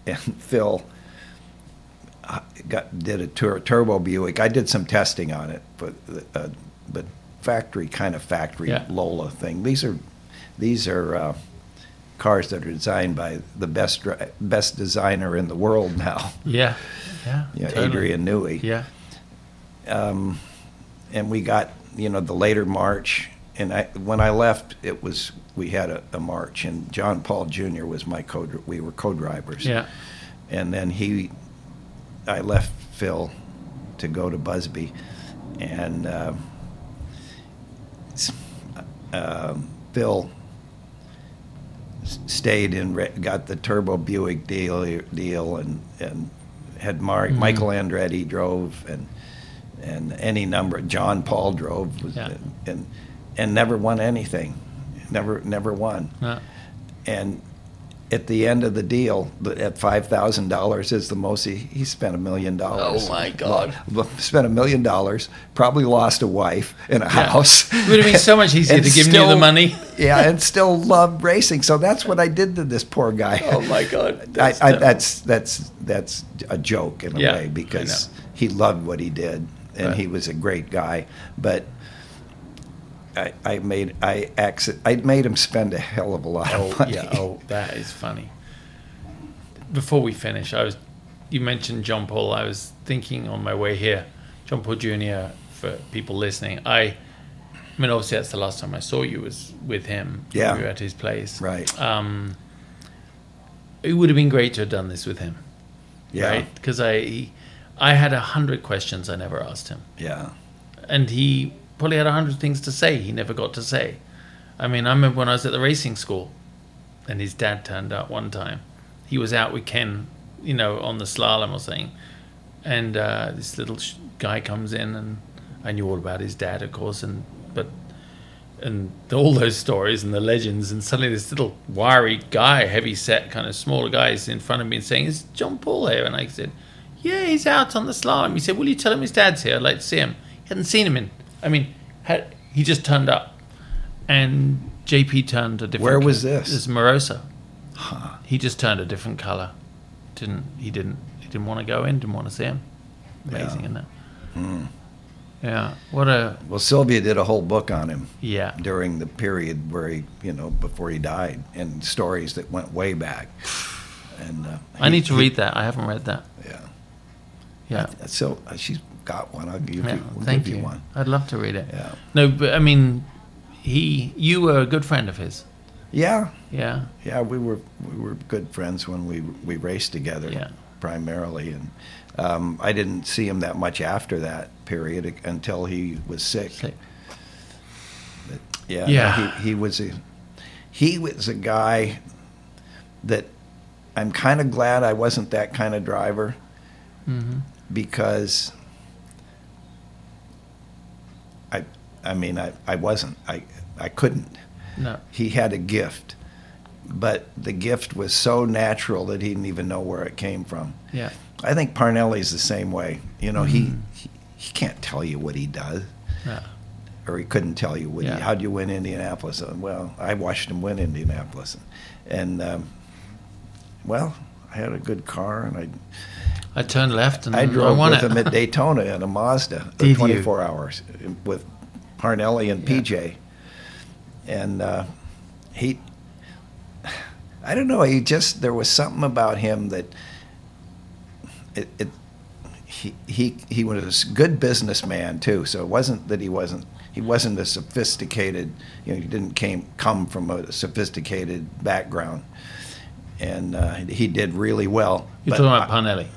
and Phil, Got, did a tur- turbo Buick. I did some testing on it, but uh, but factory kind of factory yeah. Lola thing. These are these are uh, cars that are designed by the best best designer in the world now. Yeah, yeah. You know, totally. Adrian Newey. Yeah. Um, and we got you know the later March, and I when I left, it was we had a, a March, and John Paul Junior was my co. We were co-drivers. Yeah. And then he. I left Phil to go to Busby, and uh, uh, Phil stayed and got the Turbo Buick deal, deal and, and had Mar- mm-hmm. Michael Andretti drove, and and any number. John Paul drove, was, yeah. and and never won anything, never never won, yeah. and. At the end of the deal, at five thousand dollars is the most he, he spent a million dollars. Oh, my God. Lo- spent a million dollars, probably lost a wife and a yeah. house. It would have been so much easier to give still, me the money. Yeah, and still loved racing. So that's what I did to this poor guy. Oh, my God. That's I, I, that's, that's that's a joke in a yeah, way because he loved what he did, and right. he was a great guy. But... I, I made I acci- I made him spend a hell of a lot of money. Oh, yeah, oh, that is funny. Before we finish, I was you mentioned John Paul. I was thinking on my way here, John Paul Junior for people listening. I, I mean, obviously that's the last time I saw you was with him. Yeah, we were at his place. Right. Um, it would have been great to have done this with him. Yeah, because right? I I had a hundred questions I never asked him. Yeah, and he. Probably had a hundred things to say he never got to say. I mean, I remember when I was at the racing school, and his dad turned up one time. He was out with Ken, you know, on the slalom or something, and uh, this little sh- guy comes in, and I knew all about his dad, of course, and but and all those stories and the legends, and suddenly this little wiry guy, heavy set kind of smaller guy, is in front of me and saying, "Is John Paul here?" And I said, "Yeah, he's out on the slalom." He said, "Will you tell him his dad's here? I'd like to see him." He hadn't seen him in, I mean, had, he just turned up. And J P turned a different Where was this? This is Morosa. Huh. He just turned a different colour. Didn't he didn't he didn't want to go in, didn't want to see him. Amazing, yeah. Isn't it? Mm. Yeah. What a Well, Sylvia did a whole book on him. Yeah. During the period where he, you know, before he died, and stories that went way back. And uh, he, I need to he, read that. I haven't read that. Yeah. Yeah. I, so uh, she's got one. I'll give yeah, you we'll thank give you one. I'd love to read it. Yeah. No, but I mean, he you were a good friend of his. Yeah. Yeah. Yeah, we were we were good friends when we we raced together. Yeah. Primarily, and um, I didn't see him that much after that period until he was sick. sick. But yeah, yeah. He, he was a he was a guy that I'm kind of glad I wasn't that kind of driver, mm-hmm. because I I mean I, I wasn't I I couldn't. No. He had a gift. But the gift was so natural that he didn't even know where it came from. Yeah, I think Parnelli's the same way. You know, mm. he, he he can't tell you what he does, yeah. or he couldn't tell you what. Yeah. How would you win Indianapolis? Well, I watched him win Indianapolis, and um, well, I had a good car, and I I turned left, and I drove I won with it. him at Daytona in a Mazda for twenty-four hours with Parnelli and yeah. P J, and uh, he. I don't know. He just there was something about him that it, it he he he was a good businessman too. So it wasn't that he wasn't he wasn't a sophisticated. You know, he didn't came come from a sophisticated background, and uh, he did really well. You're talking about Parnelli,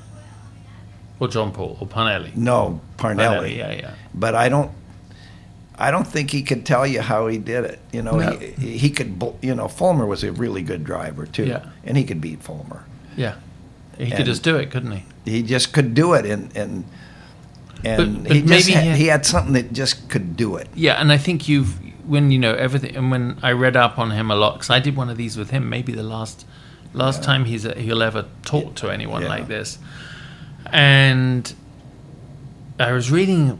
or John Paul, or Parnelli? No, Parnelli. Parnelli. Yeah, yeah. But I don't. I don't think he could tell you how he did it. You know, no. he, he could, you know, Fulmer was a really good driver, too. Yeah. And he could beat Fulmer. Yeah. He and could just do it, couldn't he? He just could do it. And and, and but, but he just had, he, had, he had something that just could do it. Yeah, and I think you've, when, you know, everything, and when I read up on him a lot, because I did one of these with him, maybe the last last yeah. time he's a, he'll ever talk yeah. to anyone yeah. like this. And I was reading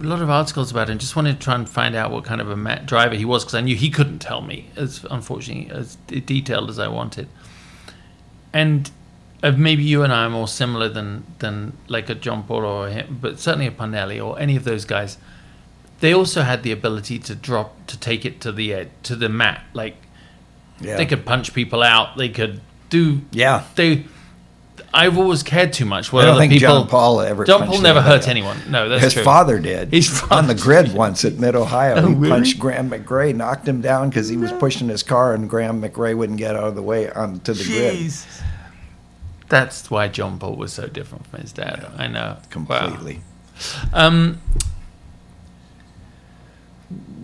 a lot of articles about him. Just wanted to try and find out what kind of a mat driver he was, because I knew he couldn't tell me, as unfortunately as detailed as I wanted. And uh, maybe you and I are more similar than than like a John Paul or him, but certainly a Parnelli or any of those guys. They also had the ability to drop to take it to the edge, to the mat. Like yeah. they could punch people out. They could do yeah. They. I've always cared too much. What I don't other think people, John Paul ever. John Paul never hurt anyone. No, that's his true. His father did. He's on the grid once at Mid Ohio. Oh, he really? Punched Graham McRae, knocked him down because he was pushing his car, and Graham McRae wouldn't get out of the way onto the Jeez. grid. That's why John Paul was so different from his dad. Yeah, I know completely. Wow. Um,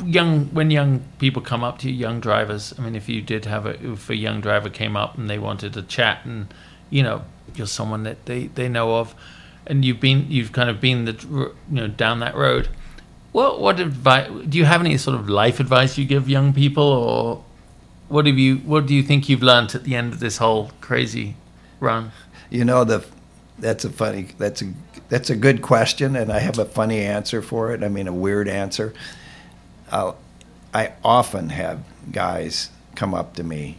young when young people come up to you, young drivers. I mean, if you did have a, if a young driver came up and they wanted to chat, and you know. You're someone that they, they know of, and you've been you've kind of been the you know down that road. What what advice do you have? Any sort of life advice you give young people, or what have you what do you think you've learned at the end of this whole crazy run? You know the that's a funny that's a that's a good question, and I have a funny answer for it. I mean a weird answer. I'll, I often have guys come up to me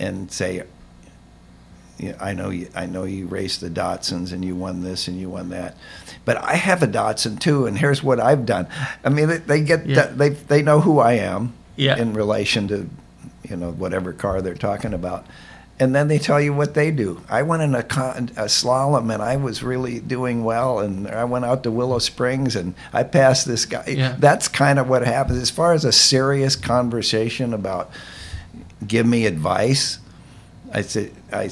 and say. I know you. I know you raced the Datsuns and you won this and you won that, but I have a Datsun too, and here's what I've done. I mean, they get yeah. they they know who I am yeah. in relation to, you know, whatever car they're talking about, and then they tell you what they do. I went in a, con, a slalom and I was really doing well, and I went out to Willow Springs and I passed this guy. Yeah. That's kind of what happens as far as a serious conversation about give me advice. I said, I,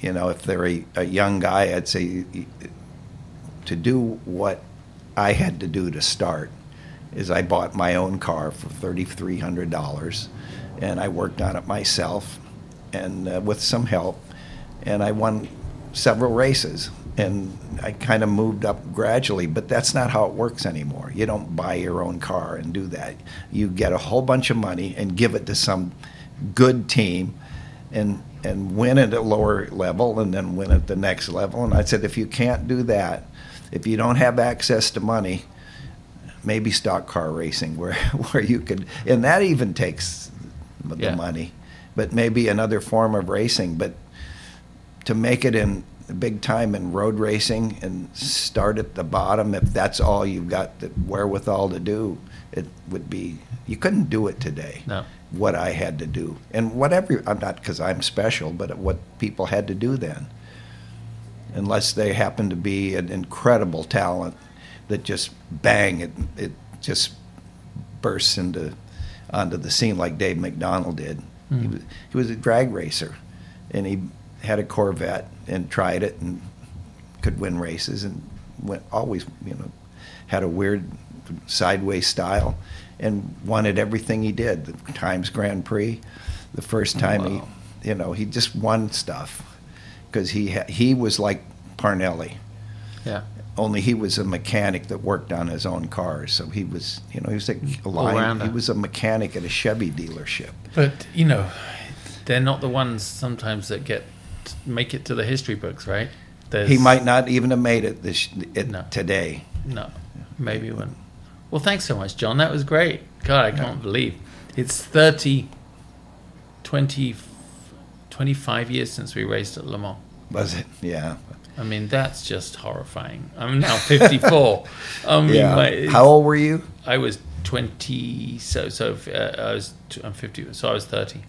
you know, if they're a, a young guy, I'd say to do what I had to do to start is I bought my own car for three thousand three hundred dollars, and I worked on it myself and uh, with some help, and I won several races. and I kind of moved up gradually, but that's not how it works anymore. You don't buy your own car and do that. You get a whole bunch of money and give it to some good team and and win at a lower level and then win at the next level. And I said, if you can't do that, if you don't have access to money, maybe stock car racing where, where you could, and that even takes the yeah. money, but maybe another form of racing. But to make it in big time in road racing and start at the bottom, if that's all you've got the wherewithal to do, it would be, you couldn't do it today. No. What I had to do, and whatever, I'm not because I'm special, but what people had to do then, unless they happened to be an incredible talent that just bang, it it just bursts into onto the scene like Dave McDonald did. Mm. He was, he was a drag racer, and he had a Corvette and tried it and could win races and went always, you know, had a weird sideways style. And wanted everything he did. The Times Grand Prix, the first time oh, wow. he, you know, he just won stuff because he ha- he was like Parnelli. Yeah. Only he was a mechanic that worked on his own cars, so he was, you know, he was a line, he was a mechanic at a Chevy dealership. But you know, they're not the ones sometimes that get make it to the history books, right? There's, he might not even have made it this it, no. today. No, maybe when. Well, thanks so much, John. That was great. God, I can't yeah. believe it's thirty, twenty, twenty-five years since we raced at Le Mans. Was it? Yeah. I mean, that's just horrifying. I'm now fifty-four. I mean, yeah. my, how old were you? I was twenty. So, so uh, I was. I'm fifty. So I was thirty.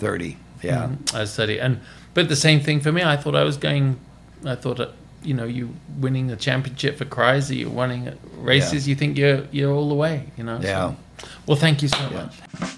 Thirty. Yeah. Mm-hmm. I was thirty, and but the same thing for me. I thought I was going. I thought. Uh, You know, you winning a championship for Chrysler, you're winning races, yeah. you think you're you're all the way, you know. Yeah. So, well, thank you so yeah. much.